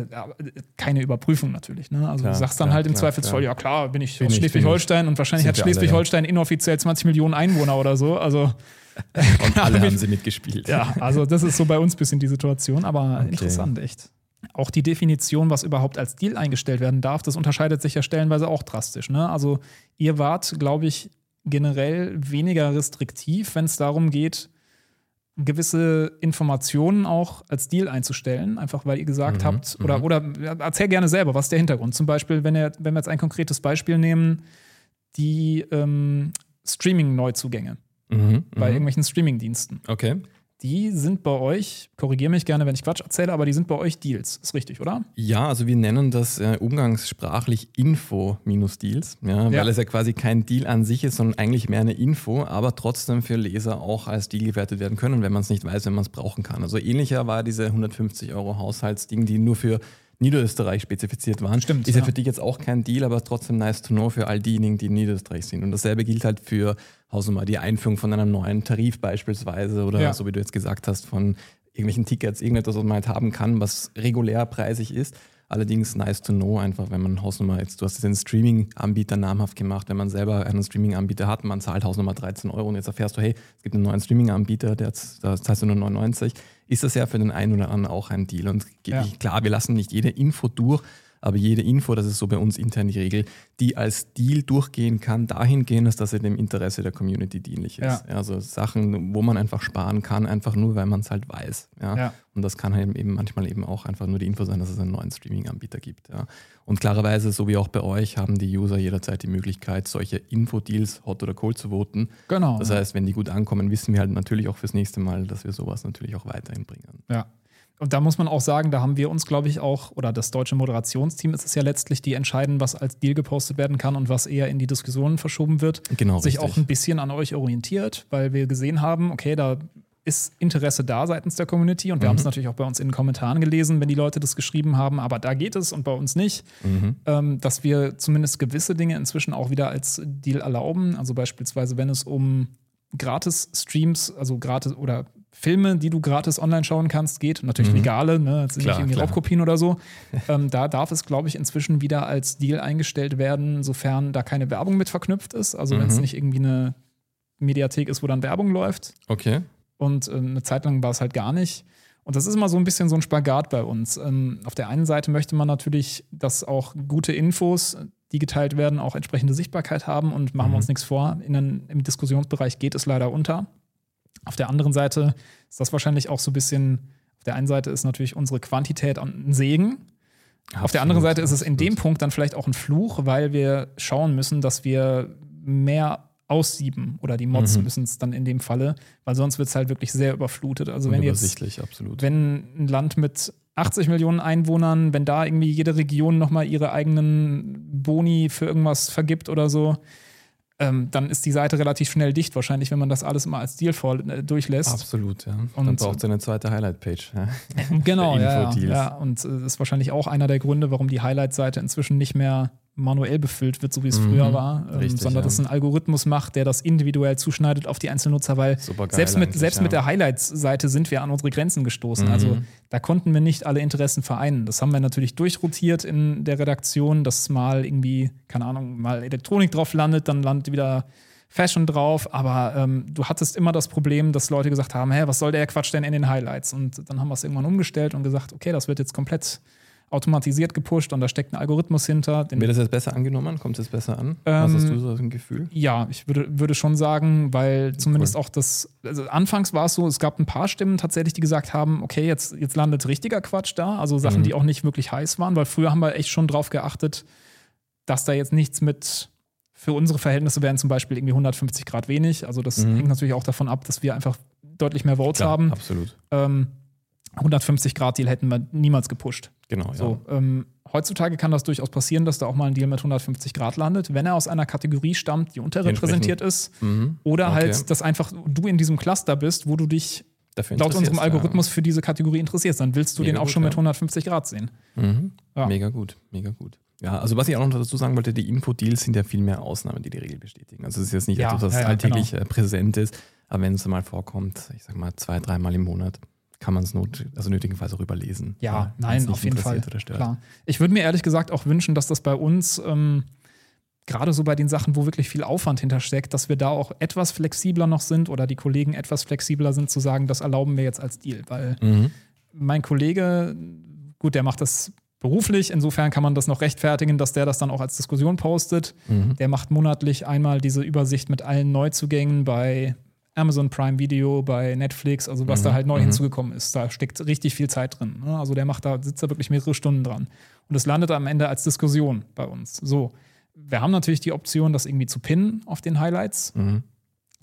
keine Überprüfung natürlich. Ne? Also klar, du sagst dann halt im Zweifelsfall, ja klar, bin ich aus Schleswig-Holstein und wahrscheinlich hat Schleswig-Holstein inoffiziell 20 Millionen Einwohner oder so. Also und alle haben sie mitgespielt. Ja, also das ist so bei uns ein bisschen die Situation, aber interessant, echt. Auch die Definition, was überhaupt als Deal eingestellt werden darf, das unterscheidet sich ja stellenweise auch drastisch. Ne? Also ihr wart, glaube ich, generell weniger restriktiv, wenn es darum geht, gewisse Informationen auch als Deal einzustellen, einfach weil ihr gesagt habt, oder erzähl gerne selber, was ist der Hintergrund? Zum Beispiel, wenn wir jetzt ein konkretes Beispiel nehmen, die Streaming-Neuzugänge bei irgendwelchen Streaming-Diensten. Okay. die sind bei euch, korrigiere mich gerne, wenn ich Quatsch erzähle, aber die sind bei euch Deals. Ist richtig, oder? Ja, also wir nennen das umgangssprachlich Info-Deals, ja, weil es ja quasi kein Deal an sich ist, sondern eigentlich mehr eine Info, aber trotzdem für Leser auch als Deal gewertet werden können, wenn man es nicht weiß, wenn man es brauchen kann. Also ähnlicher war diese 150 € Haushaltsding, die nur für Niederösterreich spezifiziert waren. Stimmt, ist ja für dich jetzt auch kein Deal, aber trotzdem nice to know für all diejenigen, die in Niederösterreich sind. Und dasselbe gilt halt für Hausnummer, die Einführung von einem neuen Tarif beispielsweise oder so wie du jetzt gesagt hast, von irgendwelchen Tickets, irgendetwas, was man halt haben kann, was regulär preisig ist. Allerdings nice to know einfach, wenn man Hausnummer jetzt, du hast jetzt den Streaming-Anbieter namhaft gemacht, wenn man selber einen Streaming-Anbieter hat, man zahlt Hausnummer 13 € und jetzt erfährst du, hey, es gibt einen neuen Streaming-Anbieter, da zahlst du nur 99, ist das ja für den einen oder anderen auch ein Deal. Und klar, wir lassen nicht jede Info durch, aber jede Info, das ist so bei uns intern die Regel, die als Deal durchgehen kann, dahingehend, dass das in dem Interesse der Community dienlich ist. Ja. Also Sachen, wo man einfach sparen kann, einfach nur, weil man es halt weiß. Ja? Ja. Und das kann halt eben manchmal eben auch einfach nur die Info sein, dass es einen neuen Streaming-Anbieter gibt. Ja? Und klarerweise, so wie auch bei euch, haben die User jederzeit die Möglichkeit, solche Info-Deals hot oder cold zu voten. Genau. Das heißt, wenn die gut ankommen, wissen wir halt natürlich auch fürs nächste Mal, dass wir sowas natürlich auch weiterhin bringen. Ja. Und da muss man auch sagen, da haben wir uns, glaube ich, auch, oder das deutsche Moderationsteam ist es ja letztlich, die entscheiden, was als Deal gepostet werden kann und was eher in die Diskussionen verschoben wird. Genau, sich richtig. Auch ein bisschen an euch orientiert, weil wir gesehen haben, okay, da ist Interesse da seitens der Community und wir haben es natürlich auch bei uns in den Kommentaren gelesen, wenn die Leute das geschrieben haben, aber da geht es und bei uns nicht, dass wir zumindest gewisse Dinge inzwischen auch wieder als Deal erlauben. Also beispielsweise, wenn es um Gratis-Streams, also gratis oder Filme, die du gratis online schauen kannst, geht. Natürlich legale, ne? Jetzt sind nicht irgendwie Raubkopien oder so. Da darf es, glaube ich, inzwischen wieder als Deal eingestellt werden, sofern da keine Werbung mit verknüpft ist. Also wenn es nicht irgendwie eine Mediathek ist, wo dann Werbung läuft. Okay. Und eine Zeit lang war es halt gar nicht. Und das ist immer so ein bisschen so ein Spagat bei uns. Auf der einen Seite möchte man natürlich, dass auch gute Infos, die geteilt werden, auch entsprechende Sichtbarkeit haben und machen wir uns nichts vor. Im Diskussionsbereich geht es leider unter. Auf der anderen Seite ist das wahrscheinlich auch so ein bisschen, auf der einen Seite ist natürlich unsere Quantität ein Segen. Absolut. Auf der anderen Seite ist es in dem Punkt dann vielleicht auch ein Fluch, weil wir schauen müssen, dass wir mehr aussieben oder die Mods müssen es dann in dem Falle, weil sonst wird es halt wirklich sehr überflutet. Also wenn jetzt, absolut. Wenn ein Land mit 80 Millionen Einwohnern, wenn da irgendwie jede Region nochmal ihre eigenen Boni für irgendwas vergibt oder so, dann ist die Seite relativ schnell dicht wahrscheinlich, wenn man das alles immer als Deal durchlässt. Absolut, ja. Und dann braucht es eine zweite Highlight-Page. Ja? Genau, ja. Und das ist wahrscheinlich auch einer der Gründe, warum die Highlight-Seite inzwischen nicht mehr manuell befüllt wird, so wie es früher war, sondern dass ein Algorithmus macht, der das individuell zuschneidet auf die Einzelnutzer, weil selbst mit der Highlights-Seite sind wir an unsere Grenzen gestoßen. Also da konnten wir nicht alle Interessen vereinen. Das haben wir natürlich durchrotiert in der Redaktion, dass mal irgendwie, keine Ahnung, mal Elektronik drauf landet, dann landet wieder Fashion drauf, aber du hattest immer das Problem, dass Leute gesagt haben, hä, was soll der Quatsch denn in den Highlights? Und dann haben wir es irgendwann umgestellt und gesagt, okay, das wird jetzt komplett automatisiert gepusht und da steckt ein Algorithmus hinter. Wird das jetzt besser angenommen? Kommt es jetzt besser an? Was hast du so ein Gefühl? Ja, ich würde schon sagen, weil zumindest auch das, also anfangs war es so, es gab ein paar Stimmen tatsächlich, die gesagt haben, okay, jetzt landet richtiger Quatsch da, also Sachen, die auch nicht wirklich heiß waren, weil früher haben wir echt schon drauf geachtet, dass da jetzt nichts mit, für unsere Verhältnisse wären zum Beispiel irgendwie 150 Grad wenig, also das hängt natürlich auch davon ab, dass wir einfach deutlich mehr Votes haben. Absolut. 150 Grad Deal hätten wir niemals gepusht. Genau, ja. So, heutzutage kann das durchaus passieren, dass da auch mal ein Deal mit 150 Grad landet, wenn er aus einer Kategorie stammt, die unterrepräsentiert ist oder halt, dass einfach du in diesem Cluster bist, wo du dich laut unserem Algorithmus für diese Kategorie interessierst. Dann willst du den auch schon mit 150 Grad sehen. Ja. Mega gut, mega gut. Ja, also was ich auch noch dazu sagen wollte, die Info-Deals sind ja viel mehr Ausnahmen, die die Regel bestätigen. Also es ist jetzt nicht etwas, was alltäglich präsent ist, aber wenn es mal vorkommt, ich sag mal 2-3 Mal im Monat, kann man es nötigenfalls auch überlesen. Ja, nein, auf jeden Fall. Klar. Ich würde mir ehrlich gesagt auch wünschen, dass das bei uns, gerade so bei den Sachen, wo wirklich viel Aufwand hintersteckt, dass wir da auch etwas flexibler noch sind oder die Kollegen etwas flexibler sind, zu sagen, das erlauben wir jetzt als Deal. Weil mein Kollege, gut, der macht das beruflich, insofern kann man das noch rechtfertigen, dass der das dann auch als Diskussion postet. Der macht monatlich einmal diese Übersicht mit allen Neuzugängen bei Amazon Prime Video, bei Netflix, also was da halt neu hinzugekommen ist. Da steckt richtig viel Zeit drin. Also der sitzt da wirklich mehrere Stunden dran. Und es landet am Ende als Diskussion bei uns. So, wir haben natürlich die Option, das irgendwie zu pinnen auf den Highlights.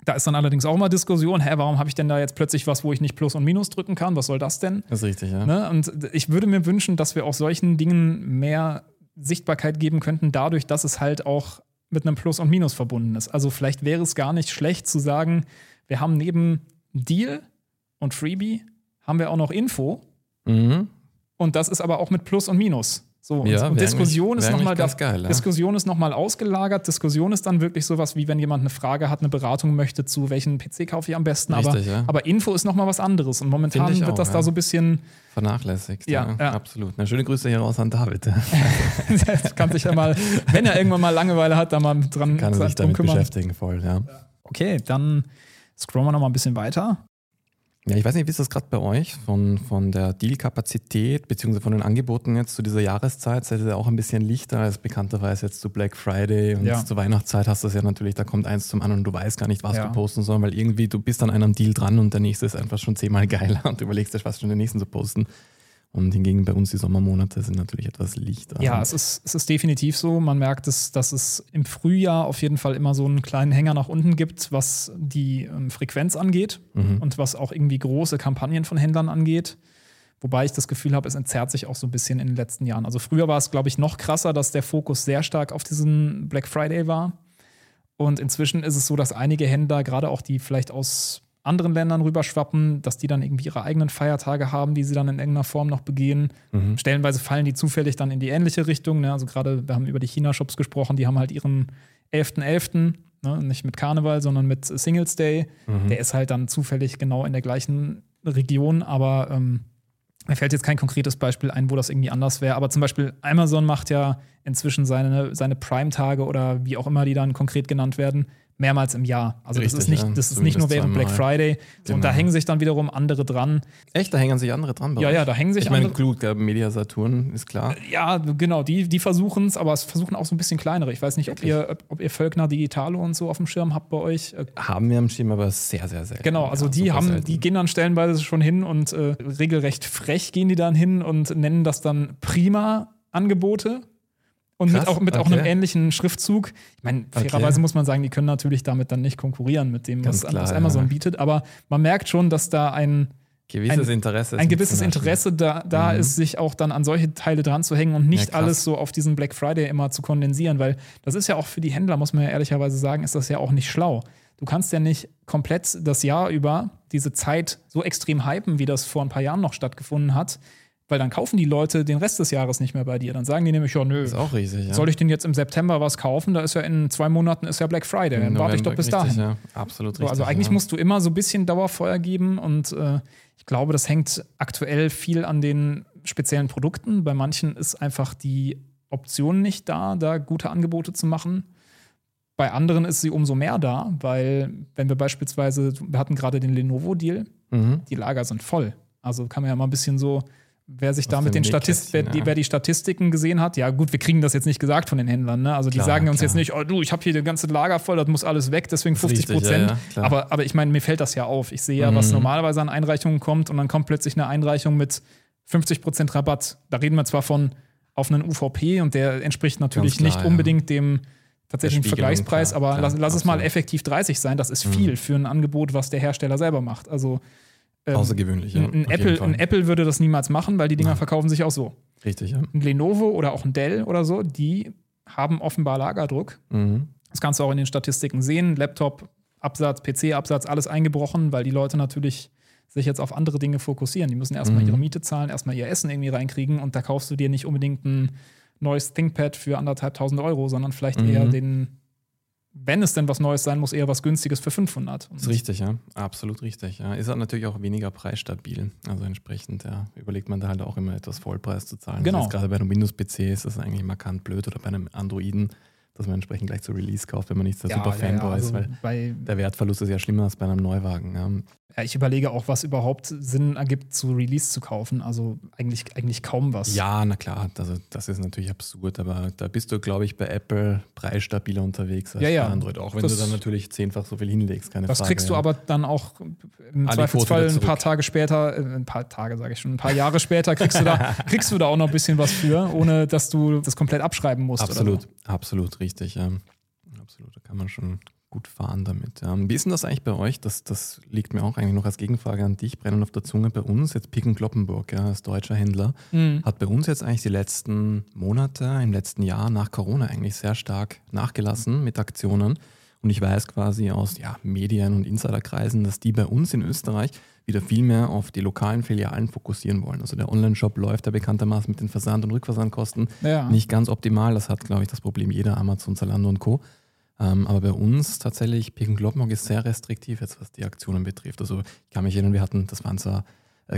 Da ist dann allerdings auch mal Diskussion, hä, warum habe ich denn da jetzt plötzlich was, wo ich nicht Plus und Minus drücken kann? Was soll das denn? Das ist richtig, ja. Ne? Und ich würde mir wünschen, dass wir auch solchen Dingen mehr Sichtbarkeit geben könnten, dadurch, dass es halt auch mit einem Plus und Minus verbunden ist. Also vielleicht wäre es gar nicht schlecht zu sagen, wir haben neben Deal und Freebie haben wir auch noch Info. Mhm. Und das ist aber auch mit Plus und Minus. So, ja, und Diskussion ist nochmal ja. Ausgelagert. Diskussion ist dann wirklich sowas, wie wenn jemand eine Frage hat, eine Beratung möchte, zu welchen PC kaufe ich am besten. Richtig, aber Info ist nochmal was anderes. Und momentan wird das da so ein bisschen vernachlässigt. Ja. Absolut. Na, schöne Grüße hier raus an David. Das kann sich ja mal, wenn er irgendwann mal Langeweile hat, da mal dran kann sich damit kümmern. Beschäftigen, voll, ja. Okay, dann scrollen wir nochmal ein bisschen weiter. Ja, ich weiß nicht, wie ist das gerade bei euch von der Deal-Kapazität beziehungsweise von den Angeboten jetzt zu dieser Jahreszeit? Seid ihr da auch ein bisschen lichter als bekannterweise jetzt zu Black Friday und zur Weihnachtszeit hast du es ja natürlich, da kommt eins zum anderen und du weißt gar nicht, was du posten sollst, weil irgendwie du bist an einem Deal dran und der nächste ist einfach schon 10-mal geiler und du überlegst dir fast schon den nächsten zu posten. Und hingegen bei uns die Sommermonate sind natürlich etwas lichter. Ja, es ist definitiv so. Man merkt, dass es im Frühjahr auf jeden Fall immer so einen kleinen Hänger nach unten gibt, was die Frequenz angeht und was auch irgendwie große Kampagnen von Händlern angeht. Wobei ich das Gefühl habe, es entzerrt sich auch so ein bisschen in den letzten Jahren. Also früher war es, glaube ich, noch krasser, dass der Fokus sehr stark auf diesen Black Friday war. Und inzwischen ist es so, dass einige Händler, gerade auch die vielleicht aus anderen Ländern rüberschwappen, dass die dann irgendwie ihre eigenen Feiertage haben, die sie dann in irgendeiner Form noch begehen. Mhm. Stellenweise fallen die zufällig dann in die ähnliche Richtung. Ne? Also gerade, wir haben über die China-Shops gesprochen, die haben halt ihren 11.11., ne? Nicht mit Karneval, sondern mit Singles Day. Mhm. Der ist halt dann zufällig genau in der gleichen Region, aber mir fällt jetzt kein konkretes Beispiel ein, wo das irgendwie anders wäre. Aber zum Beispiel Amazon macht ja inzwischen seine Prime-Tage oder wie auch immer die dann konkret genannt werden, mehrmals im Jahr. Also richtig, das ist nicht nur während Black Friday. Genau. Und da hängen sich dann wiederum andere dran. Echt? Da hängen sich andere dran? Ja, da hängen sich andere. Ich meine, klar, Media Saturn ist klar. Ja, genau, die versuchen es, aber es versuchen auch so ein bisschen kleinere. Ich weiß nicht, ob ihr Völkner, Idealo und so auf dem Schirm habt bei euch. Haben wir am Schirm, aber sehr, sehr selten. Genau, also ja, die gehen dann stellenweise schon hin und regelrecht frech gehen die dann hin und nennen das dann Prima-Angebote. Und krass, mit auch einem ähnlichen Schriftzug. Ich meine, fairerweise muss man sagen, die können natürlich damit dann nicht konkurrieren mit dem, was Amazon bietet. Aber man merkt schon, dass da ein gewisses Interesse da ist, sich auch dann an solche Teile dran zu hängen und nicht alles so auf diesen Black Friday immer zu kondensieren. Weil das ist ja auch für die Händler, muss man ja ehrlicherweise sagen, ist das ja auch nicht schlau. Du kannst ja nicht komplett das Jahr über diese Zeit so extrem hypen, wie das vor ein paar Jahren noch stattgefunden hat. Weil dann kaufen die Leute den Rest des Jahres nicht mehr bei dir. Dann sagen die nämlich, ja nö, ist auch riesig, soll ich denn jetzt im September was kaufen? Da ist ja in 2 Monaten ist ja Black Friday, dann warte ich doch bis dahin. Ja. Absolut richtig. Also eigentlich musst du immer so ein bisschen Dauerfeuer geben und ich glaube, das hängt aktuell viel an den speziellen Produkten. Bei manchen ist einfach die Option nicht da gute Angebote zu machen. Bei anderen ist sie umso mehr da, weil wenn wir beispielsweise, wir hatten gerade den Lenovo-Deal, die Lager sind voll. Also kann man ja mal ein bisschen so... Wer sich da mit den wer die Statistiken gesehen hat, ja gut, wir kriegen das jetzt nicht gesagt von den Händlern, ne? Also die sagen uns jetzt nicht, oh du, ich habe hier das ganze Lager voll, das muss alles weg, deswegen 50%. Ja, aber ich meine, mir fällt das ja auf. Ich sehe ja, was normalerweise an Einreichungen kommt und dann kommt plötzlich eine Einreichung mit 50% Rabatt. Da reden wir zwar von auf einen UVP und der entspricht natürlich nicht unbedingt dem tatsächlichen Vergleichspreis, aber lass es mal effektiv 30 sein. Das ist viel für ein Angebot, was der Hersteller selber macht. Also außergewöhnlich, ja. Ein Apple würde das niemals machen, weil die Dinger verkaufen sich auch so. Richtig, ja. Ein Lenovo oder auch ein Dell oder so, die haben offenbar Lagerdruck. Mhm. Das kannst du auch in den Statistiken sehen. Laptop, Absatz, PC-Absatz, alles eingebrochen, weil die Leute natürlich sich jetzt auf andere Dinge fokussieren. Die müssen erstmal ihre Miete zahlen, erstmal ihr Essen irgendwie reinkriegen und da kaufst du dir nicht unbedingt ein neues ThinkPad für 1.500 €, sondern vielleicht eher den... Wenn es denn was Neues sein muss, eher was Günstiges für 500. Das ist richtig, ja. Absolut richtig. Ja. Ist natürlich auch weniger preisstabil. Also entsprechend, ja, überlegt man da halt auch immer etwas Vollpreis zu zahlen. Genau. Das heißt, gerade bei einem Windows-PC ist das eigentlich markant blöd oder bei einem Androiden, dass man entsprechend gleich zu Release kauft, wenn man nicht so super Fanboy ist, also weil der Wertverlust ist ja schlimmer als bei einem Neuwagen. Ja. Ja, ich überlege auch, was überhaupt Sinn ergibt, zu Release zu kaufen. Also eigentlich kaum was. Ja, na klar. Also das ist natürlich absurd, aber da bist du, glaube ich, bei Apple preisstabiler unterwegs als bei Android. Auch wenn du dann natürlich 10-fach so viel hinlegst, keine Frage. Das kriegst du aber dann auch im Zweifelsfall ein paar Jahre später kriegst du da auch noch ein bisschen was für, ohne dass du das komplett abschreiben musst. Absolut, richtig. Ja. Absolut, da kann man schon gut fahren damit. Wie ist denn das eigentlich bei euch? Das liegt mir auch eigentlich noch als Gegenfrage an dich, brennend auf der Zunge. Bei uns jetzt Pick & Kloppenburg, ja, als deutscher Händler, hat bei uns jetzt eigentlich die letzten Monate, im letzten Jahr nach Corona eigentlich sehr stark nachgelassen mit Aktionen. Und ich weiß quasi aus Medien und Insiderkreisen, dass die bei uns in Österreich wieder viel mehr auf die lokalen Filialen fokussieren wollen. Also der Online-Shop läuft ja bekanntermaßen mit den Versand- und Rückversandkosten nicht ganz optimal. Das hat, glaube ich, das Problem jeder, Amazon, Zalando und Co. Aber bei uns tatsächlich, Pick & Kloppenburg ist sehr restriktiv jetzt, was die Aktionen betrifft. Also ich kann mich erinnern, wir hatten, das waren zwar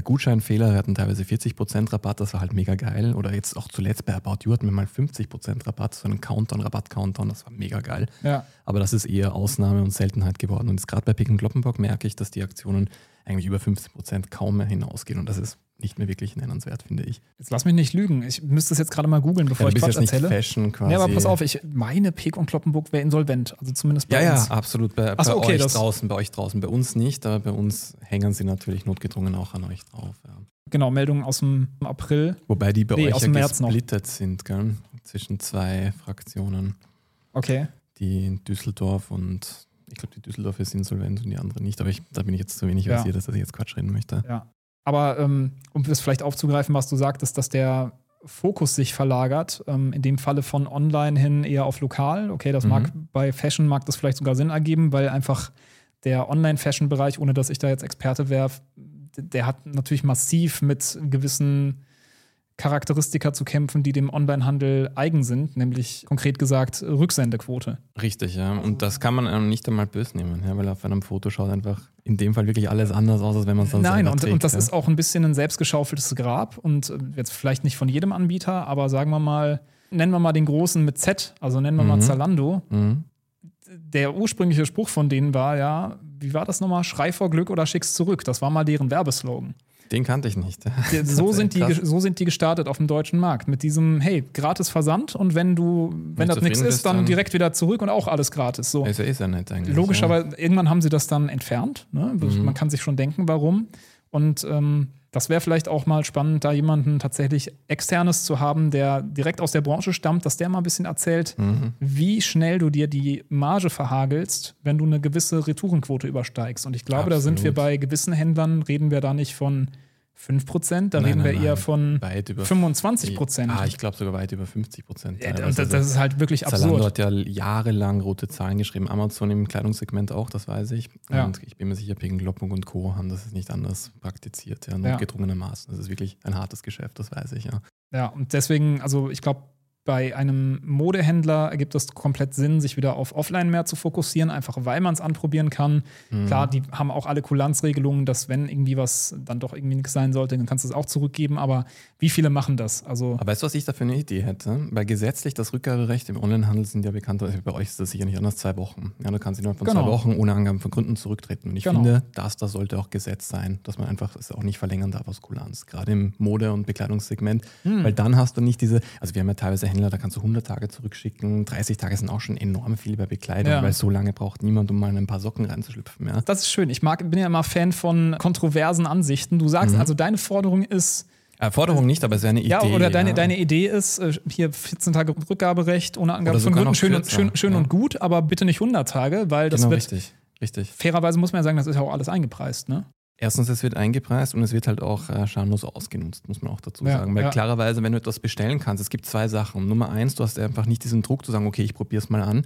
Gutscheinfehler, wir hatten teilweise 40% Rabatt, das war halt mega geil. Oder jetzt auch zuletzt bei About You hatten wir mal 50% Rabatt, so einen Rabatt-Countdown, das war mega geil. Ja. Aber das ist eher Ausnahme und Seltenheit geworden. Und jetzt gerade bei Pick & Kloppenburg merke ich, dass die Aktionen eigentlich über 50% kaum mehr hinausgehen. Und das ist nicht mehr wirklich nennenswert, finde ich. Jetzt lass mich nicht lügen. Ich müsste das jetzt gerade mal googeln, bevor ich Quatsch erzähle. Fashion quasi. Ja, aber pass auf, ich meine, Pick & Kloppenburg wäre insolvent. Also zumindest bei uns. Ja, absolut. Bei euch draußen. Bei uns nicht, aber bei uns hängen sie natürlich notgedrungen auch an euch drauf. Ja. Genau, Meldungen aus dem April. Wobei die bei euch ja gesplittet sind, gell? Zwischen zwei Fraktionen. Okay. Die in Düsseldorf und... Ich glaube, die Düsseldorf ist insolvent und die andere nicht. Aber da bin ich jetzt zu wenig versiert, dass ich jetzt Quatsch reden möchte. Ja. Aber um das vielleicht aufzugreifen, was du sagtest, dass der Fokus sich verlagert, in dem Falle von online hin eher auf lokal. Okay, das mag bei Fashion mag das vielleicht sogar Sinn ergeben, weil einfach der Online-Fashion-Bereich, ohne dass ich da jetzt Experte wäre, der hat natürlich massiv mit gewissen Charakteristika zu kämpfen, die dem Onlinehandel eigen sind, nämlich konkret gesagt Rücksendequote. Richtig, ja. Und das kann man einem nicht einmal böse nehmen, ja, weil auf einem Foto schaut einfach in dem Fall wirklich alles anders aus, als wenn man es sonst selber trägt. Nein, und das ist auch ein bisschen ein selbstgeschaufeltes Grab und jetzt vielleicht nicht von jedem Anbieter, aber nennen wir mal den Großen mit Z, also nennen wir mal Zalando. Mhm. Der ursprüngliche Spruch von denen war wie war das nochmal? Schrei vor Glück oder schick's zurück. Das war mal deren Werbeslogan. Den kannte ich nicht. So sind die gestartet auf dem deutschen Markt. Mit diesem, hey, gratis Versand und wenn das nichts ist, dann direkt wieder zurück und auch alles gratis. So. Also ist ja nett eigentlich. Logischerweise, irgendwann haben sie das dann entfernt. Ne? Mhm. Man kann sich schon denken, warum. Und das wäre vielleicht auch mal spannend, da jemanden tatsächlich Externes zu haben, der direkt aus der Branche stammt, dass der mal ein bisschen erzählt, wie schnell du dir die Marge verhagelst, wenn du eine gewisse Retourenquote übersteigst. Und ich glaube, da sind wir bei gewissen Händlern, reden wir da nicht von 5%, eher von 25%. Ich glaube sogar weit über 50%. Ja, das ist halt wirklich absurd. Zalando hat ja jahrelang rote Zahlen geschrieben, Amazon im Kleidungssegment auch, das weiß ich. Ja. Und ich bin mir sicher, Pick & Kloppenburg und Co. haben das nicht anders praktiziert, notgedrungenermaßen. Das ist wirklich ein hartes Geschäft, das weiß ich, ja. Ja, und deswegen, also ich glaube, bei einem Modehändler ergibt es komplett Sinn, sich wieder auf Offline mehr zu fokussieren, einfach weil man es anprobieren kann. Mhm. Klar, die haben auch alle Kulanzregelungen, dass wenn irgendwie was dann doch irgendwie nichts sein sollte, dann kannst du es auch zurückgeben, aber wie viele machen das? Also aber weißt du, was ich dafür eine Idee hätte? Weil gesetzlich das Rückgaberecht im Onlinehandel sind ja bekannt, also bei euch ist das sicher nicht anders, 2 Wochen. Ja, du kannst innerhalb von 2 Wochen ohne Angaben von Gründen zurücktreten. Und ich finde, das sollte auch Gesetz sein, dass man einfach es auch nicht verlängern darf aus Kulanz, gerade im Mode- und Bekleidungssegment, weil dann hast du nicht diese, also wir haben ja teilweise Händler, da kannst du 100 Tage zurückschicken, 30 Tage sind auch schon enorm viel bei Bekleidung, weil so lange braucht niemand, um mal ein paar Socken reinzuschlüpfen. Ja. Das ist schön. Ich bin ja immer Fan von kontroversen Ansichten. Du sagst, also deine Forderung ist... Forderung nicht, aber es wäre eine Idee. Ja, oder deine Idee ist, hier 14 Tage Rückgaberecht, ohne Angabe von Gründen, schön und gut, aber bitte nicht 100 Tage, weil das wird... Richtig. Fairerweise muss man ja sagen, das ist ja auch alles eingepreist, ne? Erstens, es wird eingepreist und es wird halt auch schamlos ausgenutzt, muss man auch dazu sagen. Weil klarerweise, wenn du etwas bestellen kannst, es gibt 2 Sachen. Nummer 1, du hast einfach nicht diesen Druck zu sagen, okay, ich probiere es mal an.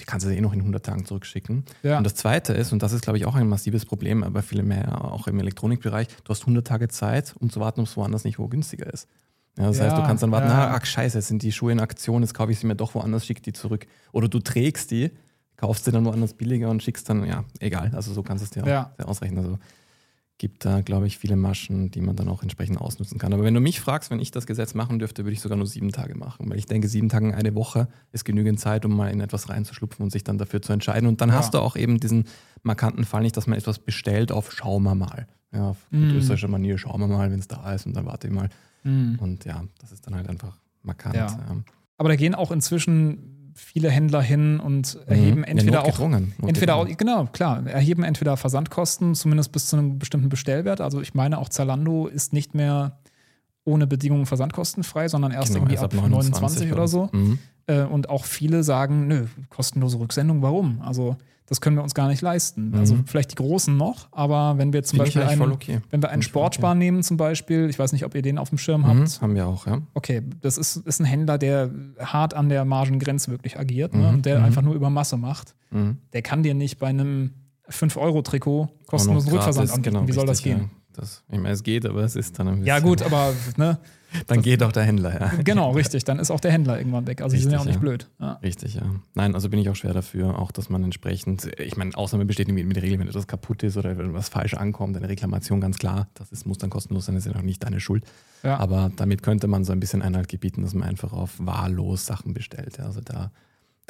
Die kannst du ja eh noch in 100 Tagen zurückschicken. Ja. Und das Zweite ist, und das ist, glaube ich, auch ein massives Problem, aber viel mehr auch im Elektronikbereich, du hast 100 Tage Zeit, um zu warten, ob es woanders nicht wo günstiger ist. Ja, das heißt, du kannst dann warten, scheiße, jetzt sind die Schuhe in Aktion, jetzt kaufe ich sie mir doch woanders, schicke die zurück. Oder du trägst die, kaufst sie dann woanders billiger und schickst dann, egal. Also so kannst du es dir auch ausrechnen. Also gibt da, glaube ich, viele Maschen, die man dann auch entsprechend ausnutzen kann. Aber wenn du mich fragst, wenn ich das Gesetz machen dürfte, würde ich sogar nur 7 Tage machen. Weil ich denke, 7 Tage, eine Woche ist genügend Zeit, um mal in etwas reinzuschlupfen und sich dann dafür zu entscheiden. Und dann hast du auch eben diesen markanten Fall nicht, dass man etwas bestellt auf schauen wir mal. Ja, auf gut österreichischer Manier, schauen wir mal, wenn es da ist und dann warte ich mal. Und das ist dann halt einfach markant. Ja. Ja. Aber da gehen auch inzwischen viele Händler hin und erheben entweder Versandkosten, zumindest bis zu einem bestimmten Bestellwert. Also ich meine, auch Zalando ist nicht mehr ohne Bedingungen versandkostenfrei, sondern erst ab 29 oder so. Mhm. Und auch viele sagen, nö, kostenlose Rücksendung, warum? Also das können wir uns gar nicht leisten. Mhm. Also vielleicht die Großen noch, aber wenn wir zum Beispiel einen Sportspar nehmen zum Beispiel, ich weiß nicht, ob ihr den auf dem Schirm habt. Haben wir auch, ja. Okay, das ist ein Händler, der hart an der Margengrenze wirklich agiert, ne? Und der einfach nur über Masse macht. Mhm. Der kann dir nicht bei einem 5-Euro-Trikot kostenlosen Rückversand anbieten. Genau, wie soll das gehen? Ja. Ich meine, es geht, aber es ist dann ein bisschen... Ja gut, aber... Ne, dann geht auch der Händler, ja. Genau, richtig. Dann ist auch der Händler irgendwann weg. Also richtig, die sind ja auch nicht blöd. Ja. Richtig, ja. Nein, also bin ich auch schwer dafür, auch dass man entsprechend... Ich meine, Ausnahme besteht mit der Regel, wenn etwas kaputt ist oder wenn was falsch ankommt, eine Reklamation, ganz klar, muss dann kostenlos sein, das ist ja noch nicht deine Schuld. Ja. Aber damit könnte man so ein bisschen Einhalt gebieten, dass man einfach auf wahllos Sachen bestellt. Also da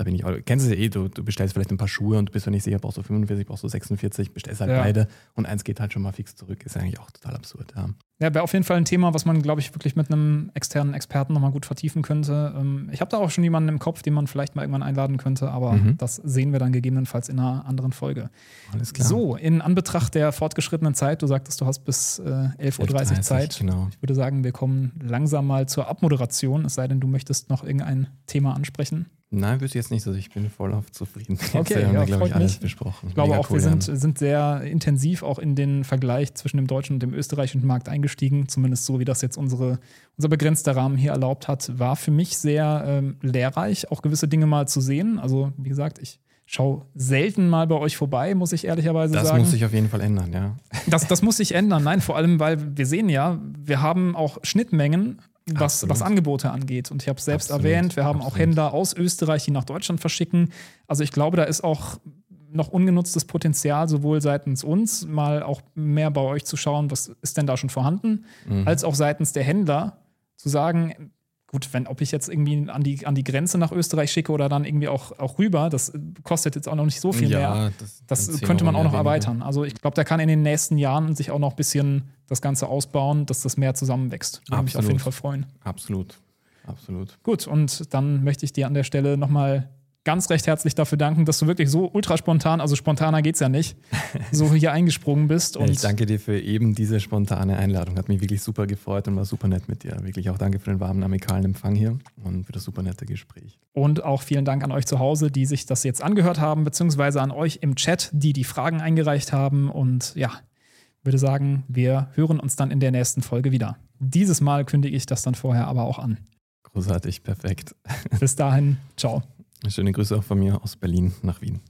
bin ich auch... Kennst du es ja eh, du bestellst vielleicht ein paar Schuhe und bist ja nicht sicher, brauchst du 45, brauchst du 46, bestellst halt beide und eins geht halt schon mal fix zurück. Ist ja eigentlich auch total absurd. Ja, wäre auf jeden Fall ein Thema, was man, glaube ich, wirklich mit einem externen Experten nochmal gut vertiefen könnte. Ich habe da auch schon jemanden im Kopf, den man vielleicht mal irgendwann einladen könnte, aber das sehen wir dann gegebenenfalls in einer anderen Folge. Alles klar. So, in Anbetracht der fortgeschrittenen Zeit, du sagtest, du hast bis 11.30 Uhr Zeit. Genau. Ich würde sagen, wir kommen langsam mal zur Abmoderation, es sei denn, du möchtest noch irgendein Thema ansprechen. Nein, wüsste jetzt nicht, also ich bin voll auf zufrieden. Okay, wir haben glaube ich, alles besprochen. Ich glaube auch, cool, wir sind sehr intensiv auch in den Vergleich zwischen dem deutschen und dem österreichischen Markt eingestiegen, zumindest so, wie das jetzt unser begrenzter Rahmen hier erlaubt hat. War für mich sehr lehrreich, auch gewisse Dinge mal zu sehen. Also wie gesagt, ich schau selten mal bei euch vorbei, muss ich ehrlicherweise sagen. Das muss sich auf jeden Fall ändern, ja. Das muss sich ändern, nein, vor allem, weil wir sehen ja, wir haben auch Schnittmengen, was Angebote angeht. Und ich habe es selbst erwähnt, wir haben auch Händler aus Österreich, die nach Deutschland verschicken. Also ich glaube, da ist auch noch ungenutztes Potenzial, sowohl seitens uns, mal auch mehr bei euch zu schauen, was ist denn da schon vorhanden, als auch seitens der Händler zu sagen, gut, ob ich jetzt irgendwie an die Grenze nach Österreich schicke oder dann irgendwie auch rüber, das kostet jetzt auch noch nicht so viel mehr. Das könnte man auch noch erweitern. Also ich glaube, da kann in den nächsten Jahren sich auch noch ein bisschen das Ganze ausbauen, dass das mehr zusammenwächst. Würde mich auf jeden Fall freuen. Absolut. Gut, und dann möchte ich dir an der Stelle nochmal ganz recht herzlich dafür danken, dass du wirklich so ultra spontan, also spontaner geht's ja nicht, so hier eingesprungen bist. Und ich danke dir für eben diese spontane Einladung. Hat mich wirklich super gefreut und war super nett mit dir. Wirklich auch danke für den warmen, amikalen Empfang hier und für das super nette Gespräch. Und auch vielen Dank an euch zu Hause, die sich das jetzt angehört haben, beziehungsweise an euch im Chat, die Fragen eingereicht haben. Und ja, würde sagen, wir hören uns dann in der nächsten Folge wieder. Dieses Mal kündige ich das dann vorher aber auch an. Großartig, perfekt. Bis dahin, ciao. Schöne Grüße auch von mir aus Berlin nach Wien.